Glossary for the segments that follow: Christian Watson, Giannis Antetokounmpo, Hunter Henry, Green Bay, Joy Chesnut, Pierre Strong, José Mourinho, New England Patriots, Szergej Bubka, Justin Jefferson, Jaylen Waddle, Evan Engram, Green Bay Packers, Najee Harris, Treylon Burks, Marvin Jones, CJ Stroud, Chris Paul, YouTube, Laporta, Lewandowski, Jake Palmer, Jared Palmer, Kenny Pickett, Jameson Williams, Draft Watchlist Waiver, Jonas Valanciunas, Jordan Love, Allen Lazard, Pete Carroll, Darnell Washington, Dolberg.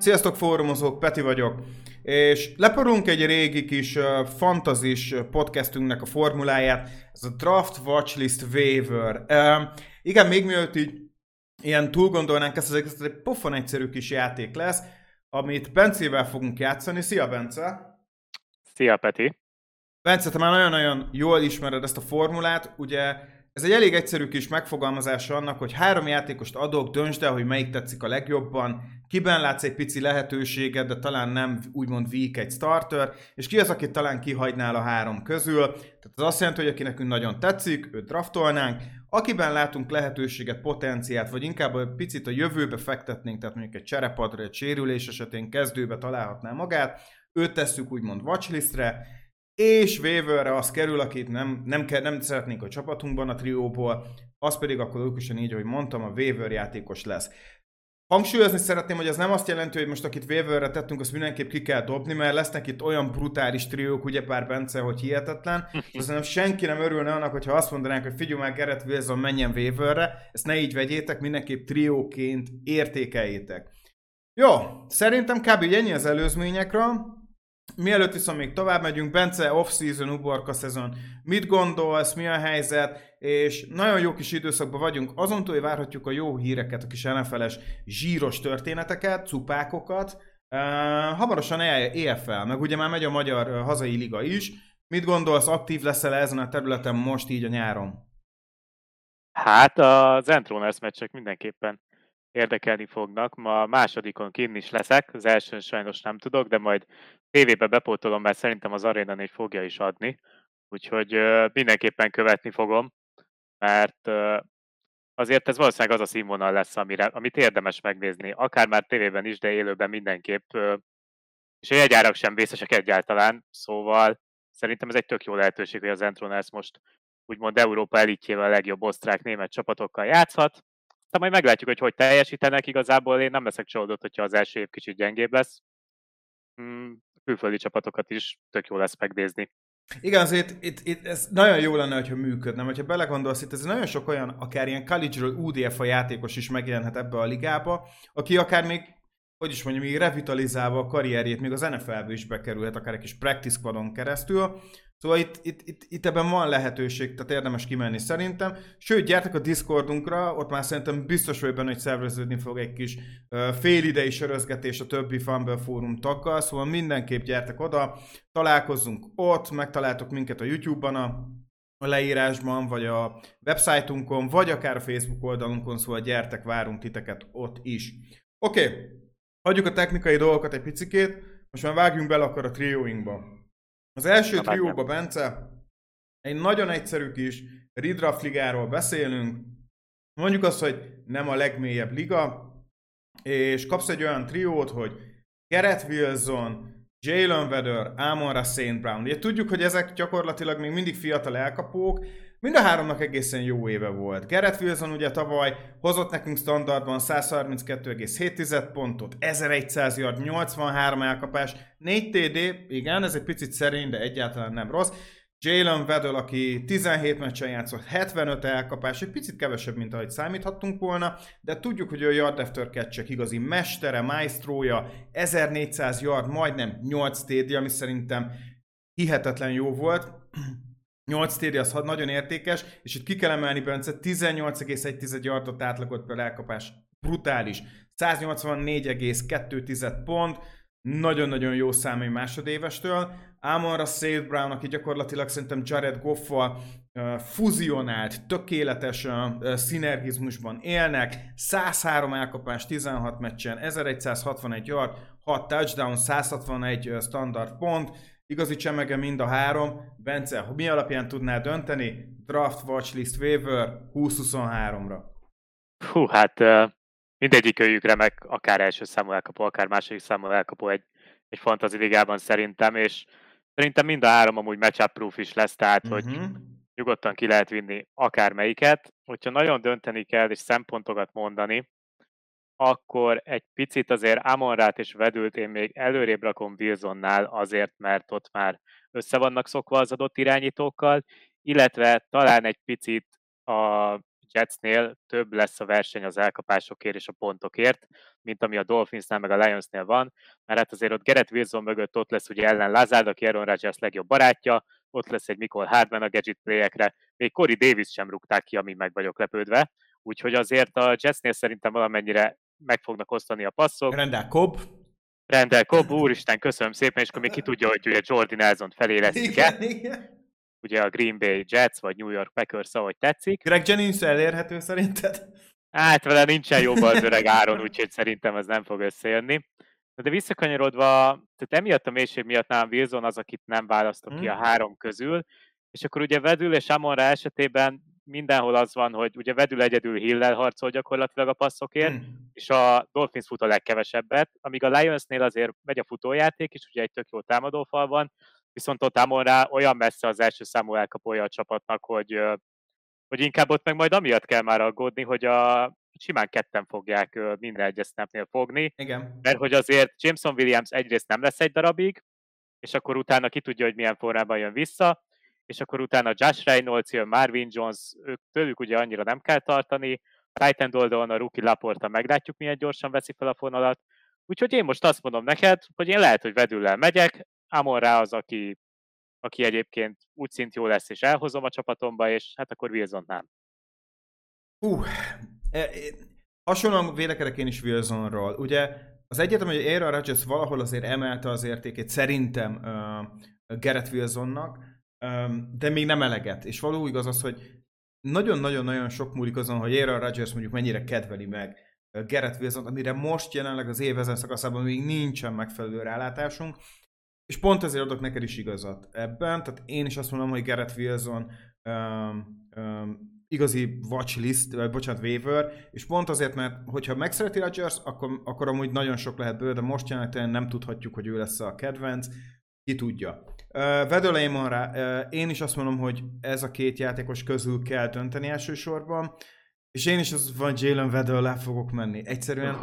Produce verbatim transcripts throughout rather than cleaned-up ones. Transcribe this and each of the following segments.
Sziasztok fórumozók, Peti vagyok, és leporunk egy régi kis uh, fantazis podcastünknek a formuláját, ez a Draft Watchlist Waiver. Uh, igen, még mielőtt így ilyen túlgondolnánk ezt, ez egy pofon egyszerű kis játék lesz, amit Bencével fogunk játszani. Szia, Bence! Szia, Peti! Bence, te már nagyon-nagyon jól ismered ezt a formulát, ugye ez egy elég egyszerű kis megfogalmazása annak, hogy három játékost adok, döntsd el, hogy melyik tetszik a legjobban, kiben látsz egy pici lehetőséged, de talán nem úgymond week egy starter, és ki az, akit talán kihagynál a három közül. Tehát ez azt jelenti, hogy aki nekünk nagyon tetszik, őt draftolnánk, akiben látunk lehetőséget, potenciált, vagy inkább egy picit a jövőbe fektetnénk, tehát mondjuk egy cserepadra, egy sérülés esetén kezdőbe találhatná magát, őt tesszük úgymond watchlistre, és waiverre az kerül, akit nem, nem, ke- nem szeretnénk a csapatunkban a trióból, az pedig akkor logikusan így, ahogy mondtam, a waiver játékos lesz. Hangsúlyozni szeretném, hogy ez nem azt jelenti, hogy most akit waiverre tettünk, azt mindenképp ki kell dobni, mert lesznek itt olyan brutális triók, ugye pár Bence, hogy hihetetlen. Szerintem senki nem örülne annak, hogyha azt mondanánk, hogy figyelj már, Garrett Wilson menjen waiverre, ezt ne így vegyétek, mindenképp trióként értékeljétek. Jó, szerintem kb. Ennyi az előzményekről. Mielőtt viszont még tovább megyünk, Bence, off-season, uborka szezon, mit gondolsz, mi a helyzet, és nagyon jó kis időszakban vagyunk, azon túl, hogy várhatjuk a jó híreket, a kis en ef el-es zsíros történeteket, cupákokat, uh, hamarosan e ef el, meg ugye már megy a magyar uh, hazai liga is, mit gondolsz, aktív leszel ezen a területen most így a nyáron? Hát az Entroners meccsek mindenképpen érdekelni fognak. Ma másodikon kinn is leszek, az elsőn sajnos nem tudok, de majd tévébe bepótolom, mert szerintem az Arena négy fogja is adni, úgyhogy mindenképpen követni fogom, mert azért ez valószínűleg az a színvonal lesz, amire, amit érdemes megnézni, akár már tévében is, de élőben mindenképp, és a jegyárak sem vészesek egyáltalán, szóval szerintem ez egy tök jó lehetőség, hogy az Entroners most úgymond Európa elitjével a legjobb osztrák-német csapatokkal játszhat. Tehát majd meglátjuk, hogy hogy teljesítenek, igazából én nem leszek csalódott, hogyha az első év kicsit gyengébb lesz. Külföldi csapatokat is tök jó lesz megnézni. Igen, azért itt, itt, ez nagyon jó lenne, hogyha működne, hogyha belegondolsz, itt ez nagyon sok olyan, akár ilyen college-ről u dé ef á játékos is megjelenhet ebbe a ligába, aki akár még, hogy is mondjam, így revitalizálva a karrierjét, még az en ef el-be is bekerülhet, akár egy kis practice squadon keresztül. Szóval itt, itt, itt, itt ebben van lehetőség, tehát érdemes kimenni szerintem. Sőt, gyertek a Discordunkra, ott már szerintem biztos vagy benne, hogy szerveződni fog egy kis uh, félidei sörözgetés a többi Fanball Fórum taggal, szóval mindenképp gyertek oda, találkozzunk ott, megtaláltok minket a YouTube-ban, a, a leírásban, vagy a websájtunkon, vagy akár a Facebook oldalunkon, szóval gyertek, várunk titeket ott is. Oké, okay. Hagyjuk a technikai dolgokat egy picikét, most már vágjunk bele akkor a trióinkba. Az első trióba, Bence, egy nagyon egyszerű kis redraft ligáról beszélünk. Mondjuk azt, hogy nem a legmélyebb liga, és kapsz egy olyan triót, hogy Garrett Wilson, Jalen Waddle, Amon-Ra Saint Brown. Ugye tudjuk, hogy ezek gyakorlatilag még mindig fiatal elkapók, mind a háromnak egészen jó éve volt. Garrett Wilson ugye tavaly hozott nekünk standardban száz harminckettő egész hét pontot, ezerszáz yard, nyolcvanhárom elkapás, négy té dé, igen, ez egy picit szerény, de egyáltalán nem rossz. Jaylen Waddle, aki tizenhét meccsen játszott, hetvenöt elkapás, egy picit kevesebb, mint ahogy számíthattunk volna, de tudjuk, hogy a yard after catch-ek igazi mestere, maestrója, ezernégyszáz yard, majdnem nyolc té dé, ami szerintem hihetetlen jó volt. nyolc té dé az nagyon értékes, és itt ki kell emelni, Bence, tizennyolc egész egy yardot átlagolt per elkapás, brutális, száz nyolcvannégy egész kettő pont, nagyon-nagyon jó szám egy másodévestől. Amon-Ra Saint Brown, aki gyakorlatilag szerintem Jared Goff-val uh, fuzionált, tökéletes uh, szinergizmusban élnek, száz három elkapás, tizenhat meccsen, ezerszáz hatvanegy yard, hat touchdown, száz hatvanegy uh, standard pont, igazi csemege mind a három. Bence, mi alapján tudnál dönteni? Draft Watchlist Waiver húsz huszonhárom-ra. Hú, hát uh, mindegyik remek, akár első számú elkapó, akár második számú elkapó egy, egy fantasy ligában szerintem, és szerintem mind a három amúgy matchup proof is lesz, tehát uh-huh. hogy nyugodtan ki lehet vinni akármelyiket. Hogyha nagyon dönteni kell és szempontokat mondani, akkor egy picit azért Amon-Rát és Vedült én még előrébb rakom Wilsonnál azért, mert ott már össze vannak szokva az adott irányítókkal, illetve talán egy picit a Jetsnél több lesz a verseny az elkapásokért és a pontokért, mint ami a Dolphinsnál meg a Lionsnél van, mert hát azért ott Garrett Wilson mögött ott lesz ugye Allen Lazard, aki Aaron Rodgers legjobb barátja, ott lesz egy Michael Hardman a gadget play-ekre, még Corey Davis sem rúgták ki, amíg meg vagyok lepődve, úgyhogy azért a Jetsnél szerintem valamennyire meg fognak osztani a passzok. Rendel Cobb. Rendel Cobb, úristen, köszönöm szépen, és akkor még ki tudja, hogy ugye Jordan Nelson felé lesz-e. Ugye a Green Bay Jets, vagy New York Packers, ahogy tetszik. Greg Jennings elérhető szerinted? Hát vele nincsen jobban az öreg Áron, úgyhogy szerintem ez nem fog összejönni. De visszakanyarodva, tehát emiatt a mélység miatt nálam Wilson az, akit nem választok hmm. ki a három közül, és akkor ugye Vedül és Amon-Ra esetében mindenhol az van, hogy ugye Vedül egyedül Hill-lel harcol gyakorlatilag a passzokért, hmm. és a Dolphins fut a legkevesebbet, amíg a Lionsnél azért megy a futójáték, és ugye egy tök jó támadófal van, viszont ott Amon-Ra olyan messze az első számú elkapója a csapatnak, hogy, hogy inkább ott meg majd amiatt kell már aggódni, hogy a simán ketten fogják minden egyes snapnél fogni. Igen. Mert hogy azért Jameson Williams egyrészt nem lesz egy darabig, és akkor utána ki tudja, hogy milyen formában jön vissza, és akkor utána Josh Reynolds jön, Marvin Jones, ők tőlük ugye annyira nem kell tartani, right hand oldalon a rookie Laporta, meglátjuk, milyen gyorsan veszi fel a fonalat. Úgyhogy én most azt mondom neked, hogy én lehet, hogy Vedüllel megyek, Amon-Ra az, aki, aki egyébként úgy szint jó lesz, és elhozom a csapatomba, és hát akkor Wilson nem. Uh, eh, hasonlóan vélekedek én is Wilsonról. Ugye az egyetem, hogy Aaron Rodgers valahol azért emelte az értékét szerintem uh, Garrett Wilsonnak, um, de még nem eleget. És való igaz az, hogy nagyon-nagyon-nagyon sok múlik azon, hogy Aaron Rodgers mondjuk mennyire kedveli meg Garrett Wilsont, amire most jelenleg az év ezen szakaszában még nincsen megfelelő rálátásunk. És pont ezért adok neked is igazat ebben, tehát én is azt mondom, hogy Garrett Wilson um, um, igazi watchlist, vagy bocsánat, waiver, és pont azért, mert hogyha megszereti Rodgers, akkor, akkor amúgy nagyon sok lehet belőle, de most jelenleg nem tudhatjuk, hogy ő lesz a kedvenc, ki tudja. Uh, Vedőleim van rá, uh, én is azt mondom, hogy ez a két játékos közül kell dönteni elsősorban, és én is az van, Jalen Waddell-el fogok menni. Egyszerűen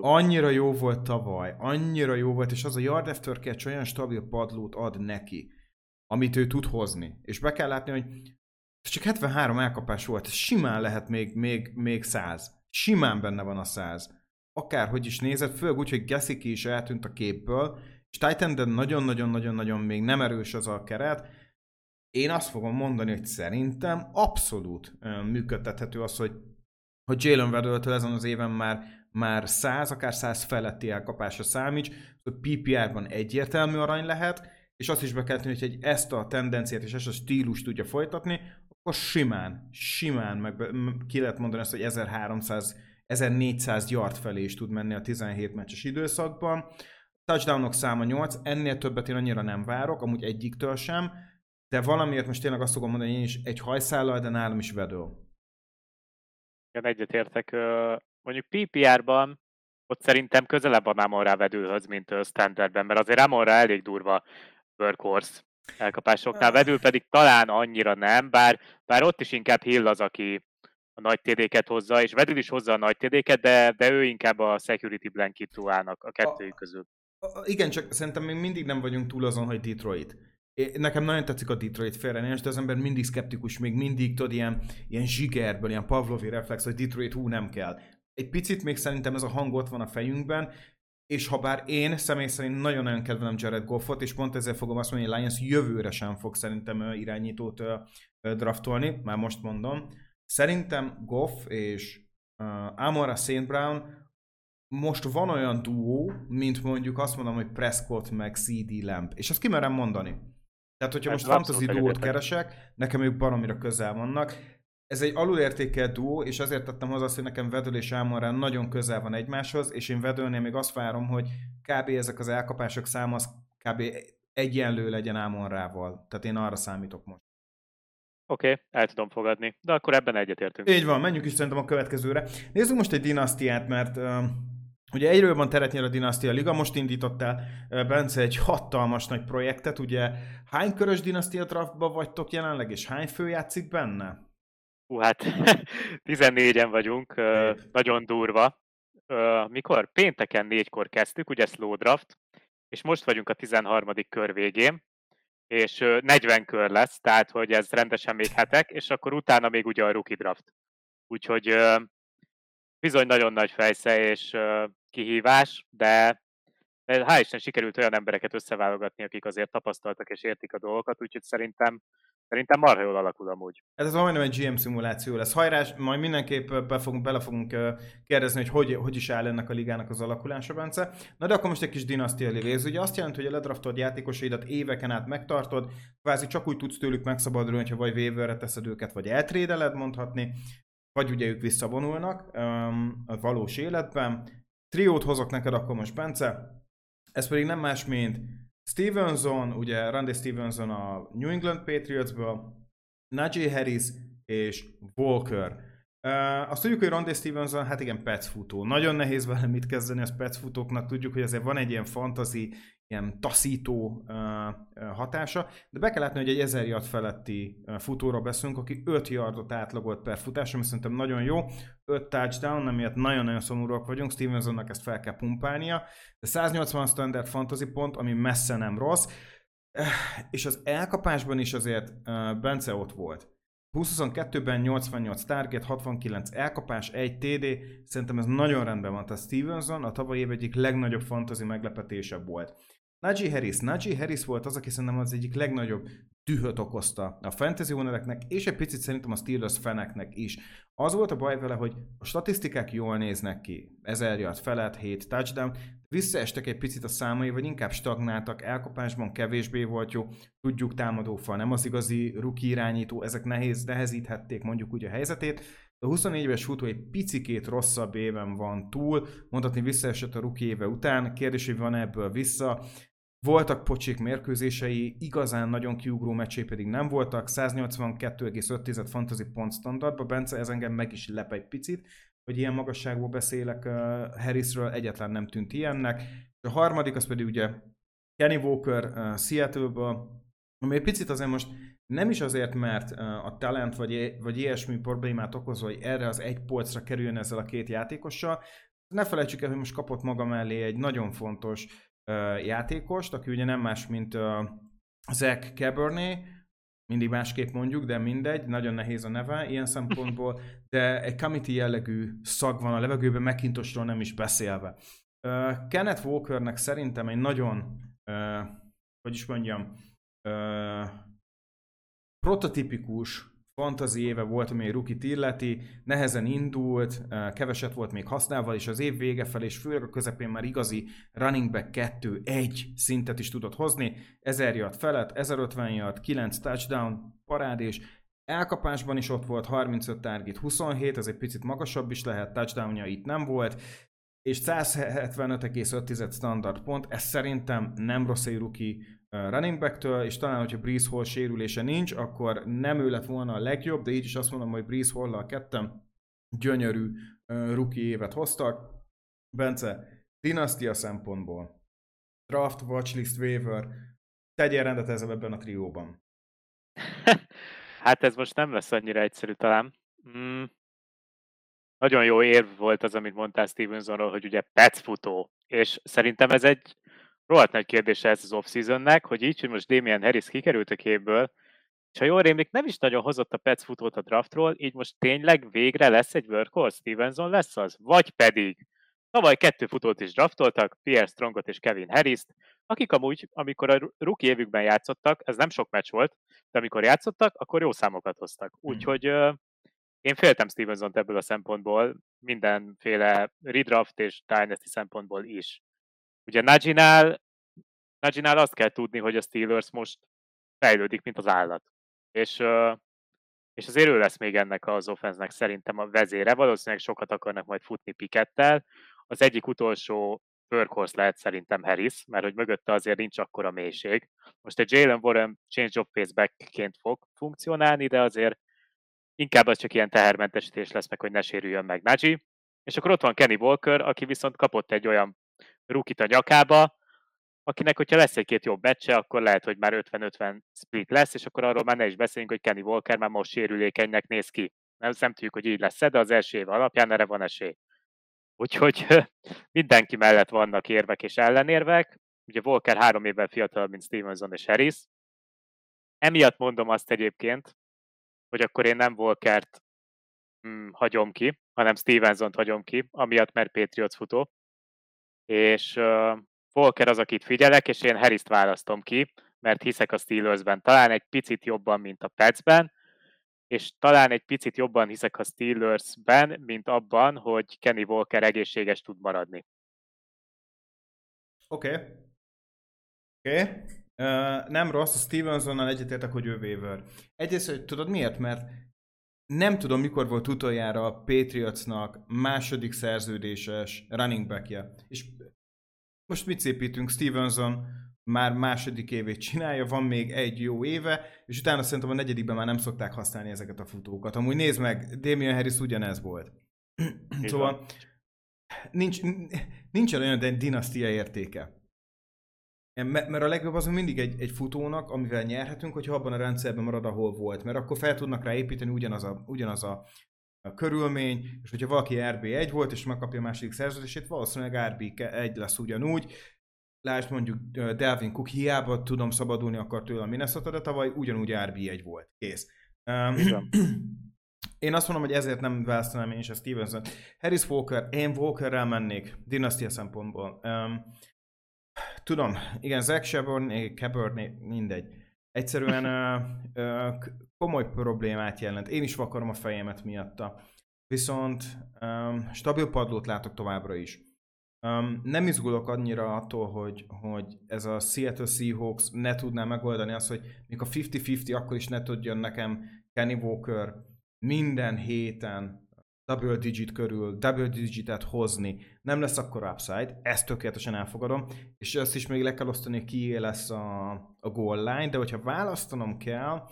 annyira jó volt tavaly, annyira jó volt, és az a yard after catch olyan stabil padlót ad neki, amit ő tud hozni. És be kell látni, hogy csak hetvenhárom elkapás volt, simán lehet még, még, még száz. Simán benne van a száz. Akárhogy is nézed, főleg úgy, hogy Gesicki is eltűnt a képből, és Titan-den nagyon-nagyon-nagyon-nagyon még nem erős az a keret. Én azt fogom mondani, hogy szerintem abszolút működtethető az, hogy, hogy Jalen Waddell-től ezen az éven már, már száz, akár száz feletti elkapásra számíts, a pé pé er-ben egyértelmű arany lehet, és azt is be kell tenni, hogy egy ezt a tendenciát és ezt a stílust tudja folytatni, akkor simán, simán meg ki lehet mondani azt, hogy ezerháromszáz, ezernégyszáz yard felé is tud menni a tizenhét meccses időszakban. Touchdownok száma nyolc, ennél többet én annyira nem várok, amúgy egyiktől sem, de valamiért most tényleg azt fogom mondani, én is egy hajszállal, de nálam is Vedő. Igen, egyetértek. Mondjuk pé pé er-ban ott szerintem közelebb van Amon-Ra Vedőhöz, mint standardben, mert azért Amon-Ra elég durva workhorse elkapásoknál. Vedő pedig talán annyira nem, bár, bár ott is inkább Hill az, aki a nagy té dé-ket hozza, és Vedő is hozza a nagy té dé-ket, de, de ő inkább a security blanket ruhának a kettőjük közül. A, a, igen, csak szerintem még mindig nem vagyunk túl azon, hogy Detroit. É, nekem nagyon tetszik a Detroit félrenél, de az ember mindig szkeptikus, még mindig tud ilyen, ilyen zsigerből, ilyen pavlovi reflex, hogy Detroit hú nem kell. Egy picit még szerintem ez a hang ott van a fejünkben, és ha bár én személy szerint nagyon-nagyon kedvelem Jared Goffot, és pont ezzel fogom azt mondani, hogy Lions jövőre sem fog szerintem irányítót draftolni, már most mondom. Szerintem Goff és uh, Amon-Ra Saint Brown most van olyan duó, mint mondjuk azt mondom, hogy Prescott meg cé dé Lamb, és azt kimerem mondani. Tehát, hogyha most fantasy duót keresek, nekem ők baromira közel vannak. Ez egy alulértékelt duó, és azért tettem hozzá azt, hogy nekem Vedül és Amon-Ra nagyon közel van egymáshoz, és én Vedülnél még azt várom, hogy kb. Ezek az elkapások száma az kb. Egyenlő legyen Amon-Rával. Tehát én arra számítok most. Oké, okay, el tudom fogadni. De akkor ebben egyetértünk. Így van, menjünk is szerintem a következőre. Nézzük most egy dinasztiát, mert... Um, Ugye egyről van teret nyer a Dinasztia Liga, most indítottál, Bence, egy hatalmas nagy projektet, ugye hány körös Dinasztia draftban vagytok jelenleg, és hány fő játszik benne? Hú, hát tizennégyen vagyunk, uh, nagyon durva. Uh, mikor? Pénteken négykor kezdtük, ugye slow draft, és most vagyunk a tizenharmadik kör végén, és uh, negyven kör lesz, tehát hogy ez rendesen még hetek, és akkor utána még ugye a rookie draft. Úgyhogy bizony nagyon nagy fejsze és kihívás, de hál' Isten sikerült olyan embereket összeválogatni, akik azért tapasztaltak és értik a dolgokat, úgyhogy szerintem Szerintem marha jól alakul amúgy. Ez az majdnem egy gé em szimuláció lesz. Hajrás, majd mindenképp be fogunk, bele fogunk kérdezni, hogy, hogy hogy is áll ennek a ligának az alakulása, Bence. Na de akkor most egy kis dinasztia lévéz. Ugye azt jelenti, hogy a ledraftod játékosaidat éveken át megtartod, kvázi csak úgy tudsz tőlük megszabadulni, hogyha vagy waiverre teszed őket, vagy eltrédeled mondhatni, vagy ugye ők visszavonulnak um, a valós életben. Triót hozok neked akkor most, Bence. Ez pedig nem más, mint Stevenson, ugye Randy Stevenson a New England Patriotsből, Najee Harris és Walker. Uh, azt tudjuk, hogy Randy Stevenson, hát igen, Pets futó. Nagyon nehéz vele mit kezdeni, az Pets futóknak tudjuk, hogy azért van egy ilyen fantasy, ilyen taszító uh, hatása, de be kell látni, hogy egy ezer yard feletti uh, futóra beszélünk, aki öt yardot átlagolt per futás, ami szerintem nagyon jó, öt touchdown, amiatt nagyon-nagyon szomorúak vagyunk, Stevensonnak ezt fel kell pumpálnia, de száznyolcvan standard fantasy pont, ami messze nem rossz, uh, és az elkapásban is azért uh, Bence ott volt. huszonkettőben nyolcvannyolc target, hatvankilenc elkapás, egy té dé, szerintem ez nagyon rendben van, tehát Stevenson a tavalyi év egyik legnagyobb fantasy meglepetése volt. Najee Harris, Najee Harris volt az, aki szerintem az egyik legnagyobb dühöt okozta a fantasy ownereknek, és egy picit szerintem a Steelers feneknek is. Az volt a baj vele, hogy a statisztikák jól néznek ki, ezer yard felett, hét touchdown, visszaestek egy picit a számai, vagy inkább stagnáltak, elkapásban kevésbé volt jó, tudjuk támadófal, nem az igazi rookie irányító, ezek nehéz, nehezíthették mondjuk úgy a helyzetét, de a huszonnégyes futó egy picikét rosszabb éven van túl, mondhatni visszaesett a rookie éve után, kérdés, hogy van ebből vissza. Voltak pocsék mérkőzései, igazán nagyon kiugró meccsé pedig nem voltak, száznyolcvankettő egész öt fantasy pont standardba, Bence, ez engem meg is lep egy picit, hogy ilyen magasságból beszélek uh, Harrisről, egyetlen nem tűnt ilyennek. A harmadik, az pedig ugye Kenny Walker uh, Seattle-ből, ami egy picit azért most nem is azért, mert uh, a talent vagy, vagy ilyesmi problémát okoz, hogy erre az egy polcra kerüljön ezzel a két játékossal. Ne felejtsük el, hogy most kapott maga mellé egy nagyon fontos uh, játékost, aki ugye nem más, mint uh, Zach Cabernet, mindig másképp mondjuk, de mindegy, nagyon nehéz a neve ilyen szempontból, de egy committee jellegű szag van a levegőben, McIntosról nem is beszélve. Uh, Kenneth Walkernek szerintem egy nagyon, uh, hogy is mondjam, uh, prototípikus fantasy éve volt, ami egy rookit illeti, nehezen indult, uh, keveset volt még használva, és az év vége felé, és főleg a közepén már igazi running back kettő egy szintet is tudott hozni, ezer yard felett, ezerötven yard, kilenc touchdown, parádés, elkapásban is ott volt, harmincöt target, huszonhét, ez egy picit magasabb is lehet, touchdownja itt nem volt, és százhetvenöt egész öt standard pont, ez szerintem nem rossz egy rookie running back-től, és talán, hogyha Breece Hall sérülése nincs, akkor nem ő lett volna a legjobb, de így is azt mondom, hogy Breece Hall-lal ketten gyönyörű rookie évet hoztak. Bence, dinasztia szempontból, draft, watchlist, waiver, tegyél rendet ezzel ebben a trióban. Hát ez most nem lesz annyira egyszerű talán. Mm. Nagyon jó érv volt az, amit mondtál Stevensonról, hogy ugye Pets futó, és szerintem ez egy rohadt nagy kérdése ez az off-seasonnek, hogy így, hogy most Damian Harris kikerült a képből, és ha jól rémlik, nem is nagyon hozott a Pets futót a draftról, így most tényleg végre lesz egy workhorse, Stevenson lesz az, vagy pedig tavaly kettő futót is draftoltak, Pierre Strongot és Kevin Harrist, akik amúgy, amikor a rookie évükben játszottak, ez nem sok meccs volt, de amikor játszottak, akkor jó számokat hoztak. Úgyhogy uh, én féltem Stevensont ebből a szempontból, mindenféle redraft és dynasty szempontból is. Ugye Najee-nál, Najee-nál azt kell tudni, hogy a Steelers most fejlődik, mint az állat. És, uh, és azért ő lesz még ennek az offense-nek szerintem a vezére, valószínűleg sokat akarnak majd futni Pickettel. Az egyik utolsó workhorse lehet szerintem Harris, mert hogy mögötte azért nincs akkora mélység. Most egy Jaylen Warren change of pace back-ként fog funkcionálni, de azért inkább az csak ilyen tehermentesítés lesz meg, hogy ne sérüljön meg Najee. És akkor ott van Kenny Walker, aki viszont kapott egy olyan rukit a nyakába, akinek, hogyha lesz egy-két jobb meccse, akkor lehet, hogy már ötven-ötven split lesz, és akkor arról már ne is beszéljünk, hogy Kenny Walker már most sérülékenynek néz ki. Nem, nem tudjuk, hogy így lesz, de az első év alapján erre van esély. Úgyhogy mindenki mellett vannak érvek és ellenérvek. Ugye Walker három évvel fiatalabb, mint Stevenson és Harris. Emiatt mondom azt egyébként, hogy akkor én nem Walkert mm, hagyom ki, hanem Stevensont hagyom ki, amiatt mert Patriots futó. És uh, Walker az, akit figyelek, és én Harrist választom ki, mert hiszek a Steelersben. Talán egy picit jobban, mint a Petsben, és talán egy picit jobban hiszek a Steelersben, mint abban, hogy Kenny Walker egészséges tud maradni. Oké. Okay. Oké. Okay. Uh, nem rossz, a Stevensonnal egyetértek, hogy ő waiver. Egyrészt, hogy tudod miért? Mert nem tudom, mikor volt utoljára a Patriotsnak második szerződéses running backje. És most mit szépítünk? Stevenson már második évét csinálja, van még egy jó éve, és utána szerintem a negyedikben már nem szokták használni ezeket a futókat. Amúgy nézd meg, Damian Harris ugyanez volt. Szóval nincs, nincsen olyan dinasztia értéke. Mert a legjobb az, hogy mindig egy, egy futónak, amivel nyerhetünk, hogyha abban a rendszerben marad, ahol volt. Mert akkor fel tudnak rá építeni ugyanaz a, ugyanaz a, a körülmény, és hogyha valaki er bé egy volt, és megkapja a második szerződését, valószínűleg er bé egy lesz ugyanúgy. Lásd mondjuk Dalvin Cook, hiába tudom szabadulni akar tőle a Minnesota, de tavaly ugyanúgy er bé egy volt. Kész. Um, én azt mondom, hogy ezért nem választanám én is a Stevenson. Harris Walker, én Walkerrel mennék, dinasztia szempontból. Um, Tudom, igen, Zach Sheberné, Keberné, mindegy. Egyszerűen ö, ö, komoly problémát jelent. Én is vakarom a fejemet miatta. Viszont ö, stabil padlót látok továbbra is. Ö, nem izgulok annyira attól, hogy, hogy ez a Seattle Seahawks ne tudná megoldani azt, hogy még a fifty-fifty akkor is ne tudjon nekem Kenny Walker minden héten double digit körül, double digitet hozni, nem lesz akkora upside, ezt tökéletesen elfogadom, és azt is még le kell osztani, ki lesz a, a goal line, de hogyha választanom kell,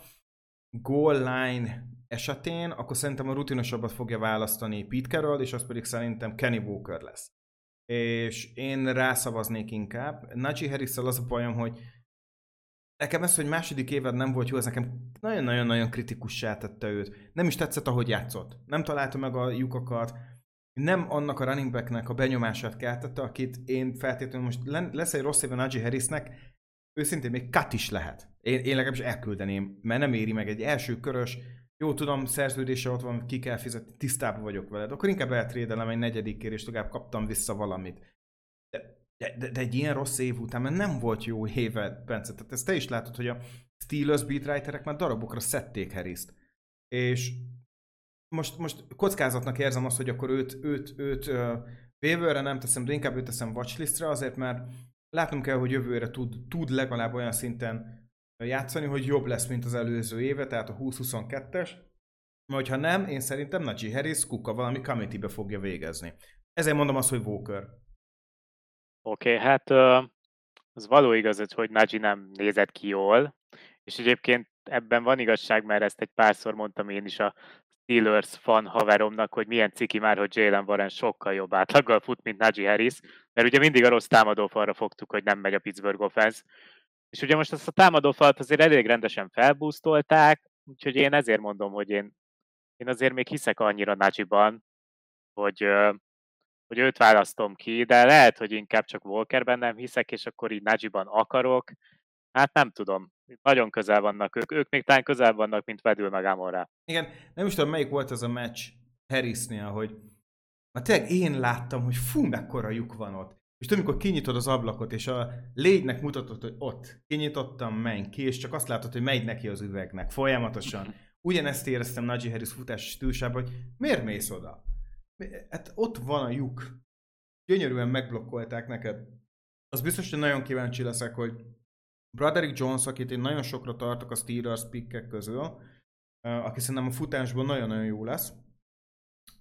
goal line esetén, akkor szerintem a rutinosabbat fogja választani Pete Carroll, és az pedig szerintem Kenny Walker lesz. És én rászavaznék inkább. Najee Harrisszel az a bajom, hogy nekem ez, hogy második éved nem volt jó, ez nekem nagyon-nagyon-nagyon kritikussá tette őt. Nem is tetszett, ahogy játszott. Nem találta meg a lyukakat, nem annak a running backnek a benyomását keltette, akit én feltétlenül most lesz egy rossz éve Najee Harrisnek, őszintén még cut is lehet. Én, én legalábbis elküldeném, mert nem éri meg egy első körös, jó tudom, szerződése ott van, ki kell fizetni, tisztában vagyok veled, akkor inkább eltrédelem egy negyedik kérést, legalább kaptam vissza valamit. De De, de, de egy ilyen rossz év után, mert nem volt jó éve, Bence. Tehát ezt te is látod, hogy a Steelers beatwriterek már darabokra szedték Harrist. És most, most kockázatnak érzem azt, hogy akkor őt, őt, őt waiverre nem teszem, de inkább őt teszem watchlistre, azért mert látnom kell, hogy jövőre tud, tud legalább olyan szinten játszani, hogy jobb lesz, mint az előző éve, tehát a húsz-huszonkettes. Mert ha nem, én szerintem Najee Harris kuka valami committee-be fogja végezni. Ezért mondom azt, hogy Walker. Oké, okay, hát az való igaz, hogy Najee nem nézett ki jól, és egyébként ebben van igazság, mert ezt egy párszor mondtam én is a Steelers fan haveromnak, hogy milyen ciki már, hogy Jaylen Warren sokkal jobb átlaggal fut, mint Najee Harris, mert ugye mindig a rossz támadófalra fogtuk, hogy nem megy a Pittsburgh offense, és ugye most ezt a támadófalt azért elég rendesen felbúsztolták, úgyhogy én ezért mondom, hogy én, én azért még hiszek annyira Najee-ban, hogy... hogy őt választom ki, de lehet, hogy inkább csak Walkerben nem hiszek, és akkor így Najee-ban akarok. Hát nem tudom, nagyon közel vannak ők, ők még talán közel vannak, mint Vedül meg Amon-Ra. Igen, nem is tudom, melyik volt az a meccs Harrisnél, hogy na tényleg én láttam, hogy fú, mekkora lyuk van ott. És tudom, amikor kinyitod az ablakot, és a légynek mutatod, hogy ott, kinyitottam, menj ki, és csak azt látod, hogy megy neki az üvegnek, folyamatosan. Ugyanezt éreztem Najee Harris futás stílusában, hogy miért mész oda? Hát ott van a lyuk. Gyönyörűen megblokkolták neked. Az biztos, hogy nagyon kíváncsi leszek, hogy Broderick Jones, akit én nagyon sokra tartok a Steelers pickek közül, aki szerintem a futásban nagyon-nagyon jó lesz.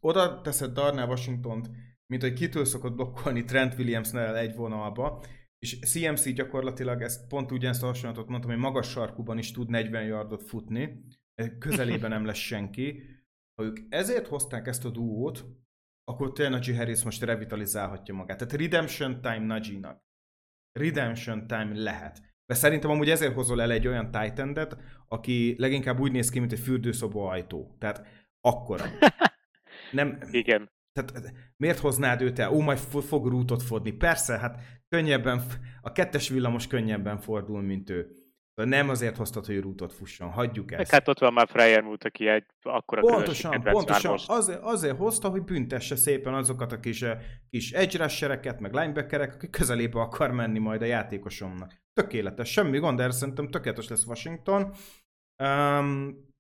Oda teszed Darnell Washingtont, mint hogy kitől szokott blokkolni Trent Williamsnál egy vonalba, és cé em cé gyakorlatilag ezt, pont ugyanezt a hasonlatot mondtam, hogy magas sarkúban is tud negyven yardot futni, közelében nem lesz senki. Ha ők ezért hozták ezt a duót, akkor tényleg Najee Harris most revitalizálhatja magát. Tehát redemption time Najee-nak. Redemption time lehet. De szerintem amúgy ezért hozol el egy olyan tight endet, aki leginkább úgy néz ki, mint egy fürdőszoba ajtó. Tehát akkora. Nem, igen. Tehát miért hoznád őt el? Ó, majd fog rútot fordni. Persze, hát könnyebben, a kettes villamos könnyebben fordul, mint ő. Nem azért hoztad, hogy rútot fusson, hagyjuk ezt. Hát ott van már Freiermuth, aki egy akkora pontosan, pontosan, azért, azért hozta, hogy büntesse szépen azokat a kis, kis edge rushereket, meg linebackerek, akik közelébe akar menni majd a játékosomnak. Tökéletes, semmi gond, erre szerintem tökéletes lesz Washington. Um,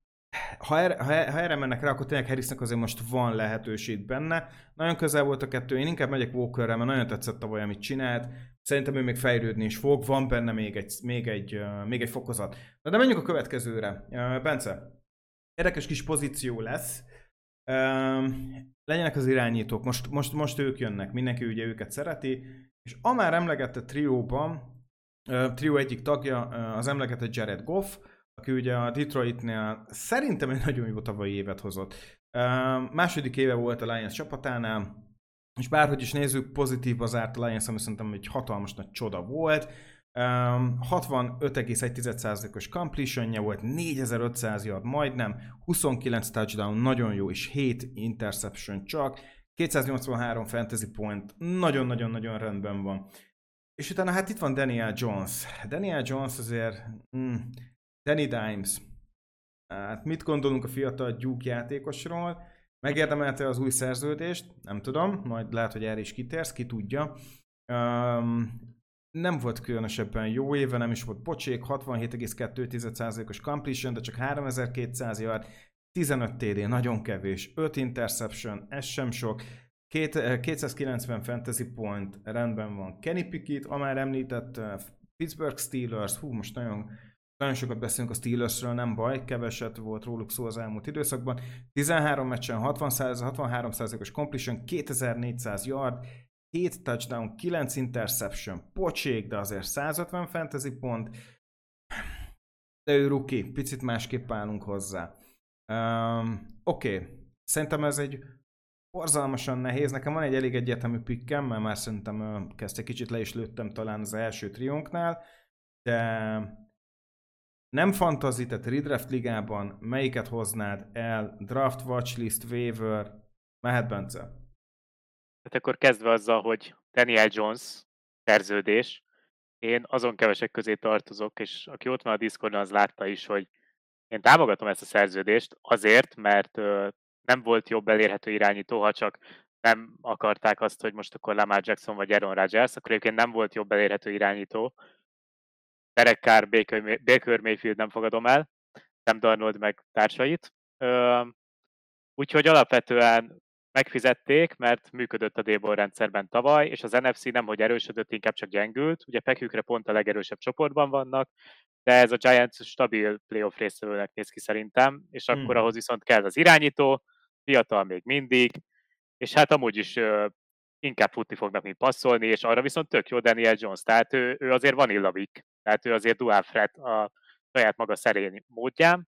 ha, er, ha, ha erre mennek rá, akkor tényleg Harrisnek azért most van lehetőség benne. Nagyon közel volt a kettő, én inkább megyek Walkerre, mert nagyon tetszett tavaly, amit csinált. Szerintem ő még fejlődni is fog, van benne még egy, még egy, még egy fokozat. Na de menjünk a következőre. Bence, érdekes kis pozíció lesz. Legyenek az irányítók, most, most, most ők jönnek, mindenki ugye őket szereti, és a már emlegette trióban, trió egyik tagja az emlegetett Jared Goff, aki ugye a Detroitnél szerintem egy nagyon jó tavalyi évet hozott. Második éve volt a Lions csapatánál, és bárhogy is nézzük, pozitív az árt a Lions, ami szerintem egy hatalmas nagy csoda volt. Um, hatvanöt egész egy tized százalékos completion-je volt, négyezer-ötszáz yard majdnem, huszonkilenc touchdown, nagyon jó, és hét interception csak, kétszáznyolcvanhárom fantasy point, nagyon-nagyon-nagyon rendben van. És utána hát itt van Daniel Jones. Daniel Jones azért... Mm, Danny Dimes. Hát mit gondolunk a fiatal Duke játékosról? Megérdemelte az új szerződést? Nem tudom, majd lehet, hogy erre is kitérsz, ki tudja. Um, nem volt különösebben jó éve, nem is volt pocsék, hatvanhét egész kettő tized százalékos completion, de csak háromezer-kétszáz yard, tizenöt té dé, nagyon kevés, öt interception, ez sem sok, két, kétszázkilencven fantasy point, rendben van. Kenny Pickett, a már említett uh, Pittsburgh Steelers, hú, most nagyon... Nagyon sokat beszélünk a Steelersről, nem baj, keveset volt róluk szó az elmúlt időszakban. tizenhárom meccsen hatvan, hatvanhárom százalékos completion, kétezer-négyszáz yard, hét touchdown, kilenc interception, pocsék, de azért százötven fantasy pont. De ő rookie, picit másképp állunk hozzá. Um, Oké, okay. Szerintem ez egy borzalmasan nehéz. Nekem van egy elég egyetemű pikkem, mert már szerintem kezd egy kicsit le is lőttem talán az első triónknál, de... Nem fantasy, tehát redraft ligában melyiket hoznád el? Draft, watchlist, waiver, mehet Bence? Hát akkor kezdve azzal, hogy Daniel Jones szerződés. Én azon kevesek közé tartozok, és aki ott van a Discordon, az látta is, hogy én támogatom ezt a szerződést azért, mert ö, nem volt jobb elérhető irányító, ha csak nem akarták azt, hogy most akkor Lamar Jackson vagy Aaron Rodgers, akkor egyébként nem volt jobb elérhető irányító. Derek Carr, Baker, Baker Mayfield nem fogadom el, Sam Darnold meg társait. Úgyhogy alapvetően megfizették, mert működött a D-ball rendszerben tavaly, és az en ef cé nemhogy erősödött, inkább csak gyengült. Ugye pekükre pont a legerősebb csoportban vannak, de ez a Giants stabil playoff részvevőnek néz ki szerintem, és hmm. akkor ahhoz viszont kell az irányító, fiatal még mindig, és hát amúgy is... inkább futni fognak, mint passzolni, és arra viszont tök jó Daniel Jones, tehát ő, ő azért vanilla weak, tehát ő azért dual threat a saját maga szerény módján,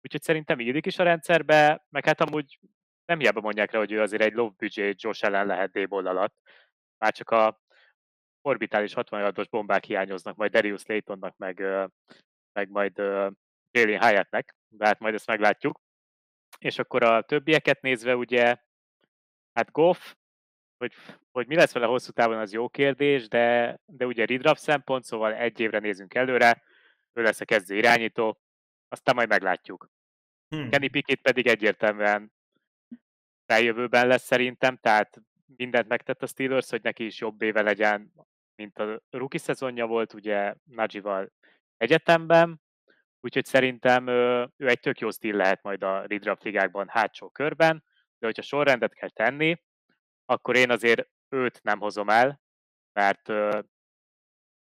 úgyhogy szerintem illik is a rendszerbe, meg hát amúgy nem hiába mondják rá, hogy ő azért egy low budget Josh Allen lehet D-ball alatt, már csak a orbitális hatvan yardos bombák hiányoznak, majd Darius Laytonnak, meg, meg majd Jalen Hyattnek, de hát majd ezt meglátjuk, és akkor a többieket nézve ugye, hát Goff, Hogy, hogy mi lesz vele hosszú távon, az jó kérdés, de, de ugye redraft szempont, szóval egy évre nézünk előre, ő lesz a kezdő irányító, aztán majd meglátjuk. Hmm. Kenny Pickett pedig egyértelműen feljövőben lesz szerintem, tehát mindent megtett a Steelers, hogy neki is jobb éve legyen, mint a rookie szezonja volt, ugye Najee-val egyetemben, úgyhogy szerintem ő egy tök jó Steel lehet majd a redraft ligákban hátsó körben, de hogyha sorrendet kell tenni, akkor én azért őt nem hozom el, mert,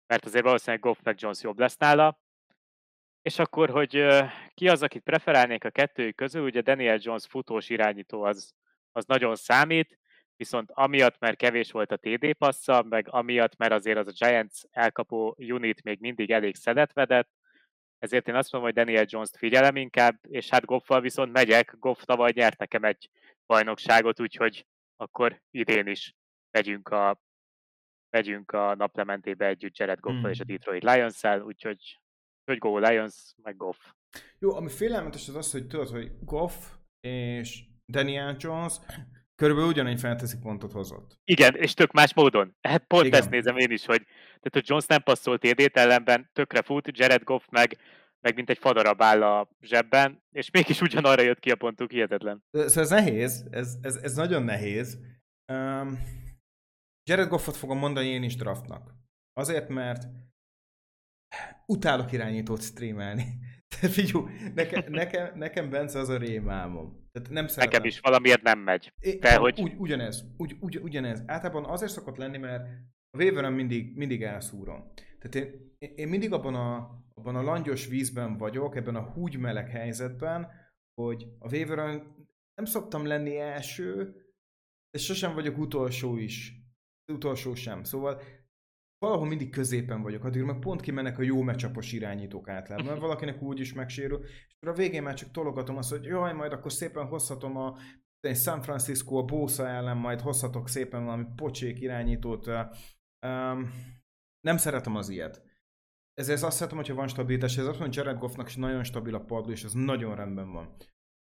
mert azért valószínűleg Goff meg Jones jobb lesz nála. És akkor, hogy ki az, akit preferálnék a kettőjük közül, ugye Daniel Jones futós irányító az, az nagyon számít, viszont amiatt, mert kevés volt a té dé passza, meg amiatt, mert azért az a Giants elkapó unit még mindig elég szeletvedett, ezért én azt mondom, hogy Daniel Jones-t figyelem inkább, és hát Goffval viszont megyek, Goff tavaly nyert nekem egy bajnokságot, úgyhogy akkor idén is megyünk a, megyünk a naplementébe együtt Jared Goffal mm. és a Detroit Lions-szel, úgyhogy hogy go Lions, meg Goff. Jó, ami félelmetes az az, hogy tudod, hogy Goff és Daniel Jones Körülbelül ugyanannyi fantasy pontot hozott. Igen, és tök más módon. Hát pont igen. Ezt nézem én is, hogy, tehát, hogy Jones nem passzolt té dét ellenben, tökre fut, Jared Goff meg, meg mint egy fadarab áll a zsebben, és mégis ugyanarra jött ki a pontuk, hihetetlen. Szóval ez nehéz, ez, ez, ez nagyon nehéz. Um, Jared Goffot fogom mondani én is draftnak. Azért, mert utálok irányítót streamelni. De figyú, nekem, nekem, nekem Bence az a rémálmom. Tehát nem szeretem. Nekem is valamiért nem megy. É, Te, hogy... ugy, ugyanez, ugy, ugy, ugyanez. Általában azért szokott lenni, mert a waiveren mindig, mindig elszúrom. Tehát én, én mindig abban a, abban a langyos vízben vagyok, ebben a húgy meleg helyzetben, hogy a waiveren nem szoktam lenni első, de sosem vagyok utolsó is. Utolsó sem. Szóval valahol mindig középen vagyok, addig meg pont kimennek a jó meccsapos irányítók általában, mert valakinek úgy is megsérül, és a végén már csak tologatom azt, hogy jaj, majd akkor szépen hozhatom a San Francisco, a Bosa ellen, majd hozhatok szépen valami pocsék irányítót. Um, nem szeretem az ilyet. Ezért azt szeretem, hogyha van stabilitás, ez azt mondom, Jared Goffnak is nagyon stabil a padló, és az nagyon rendben van.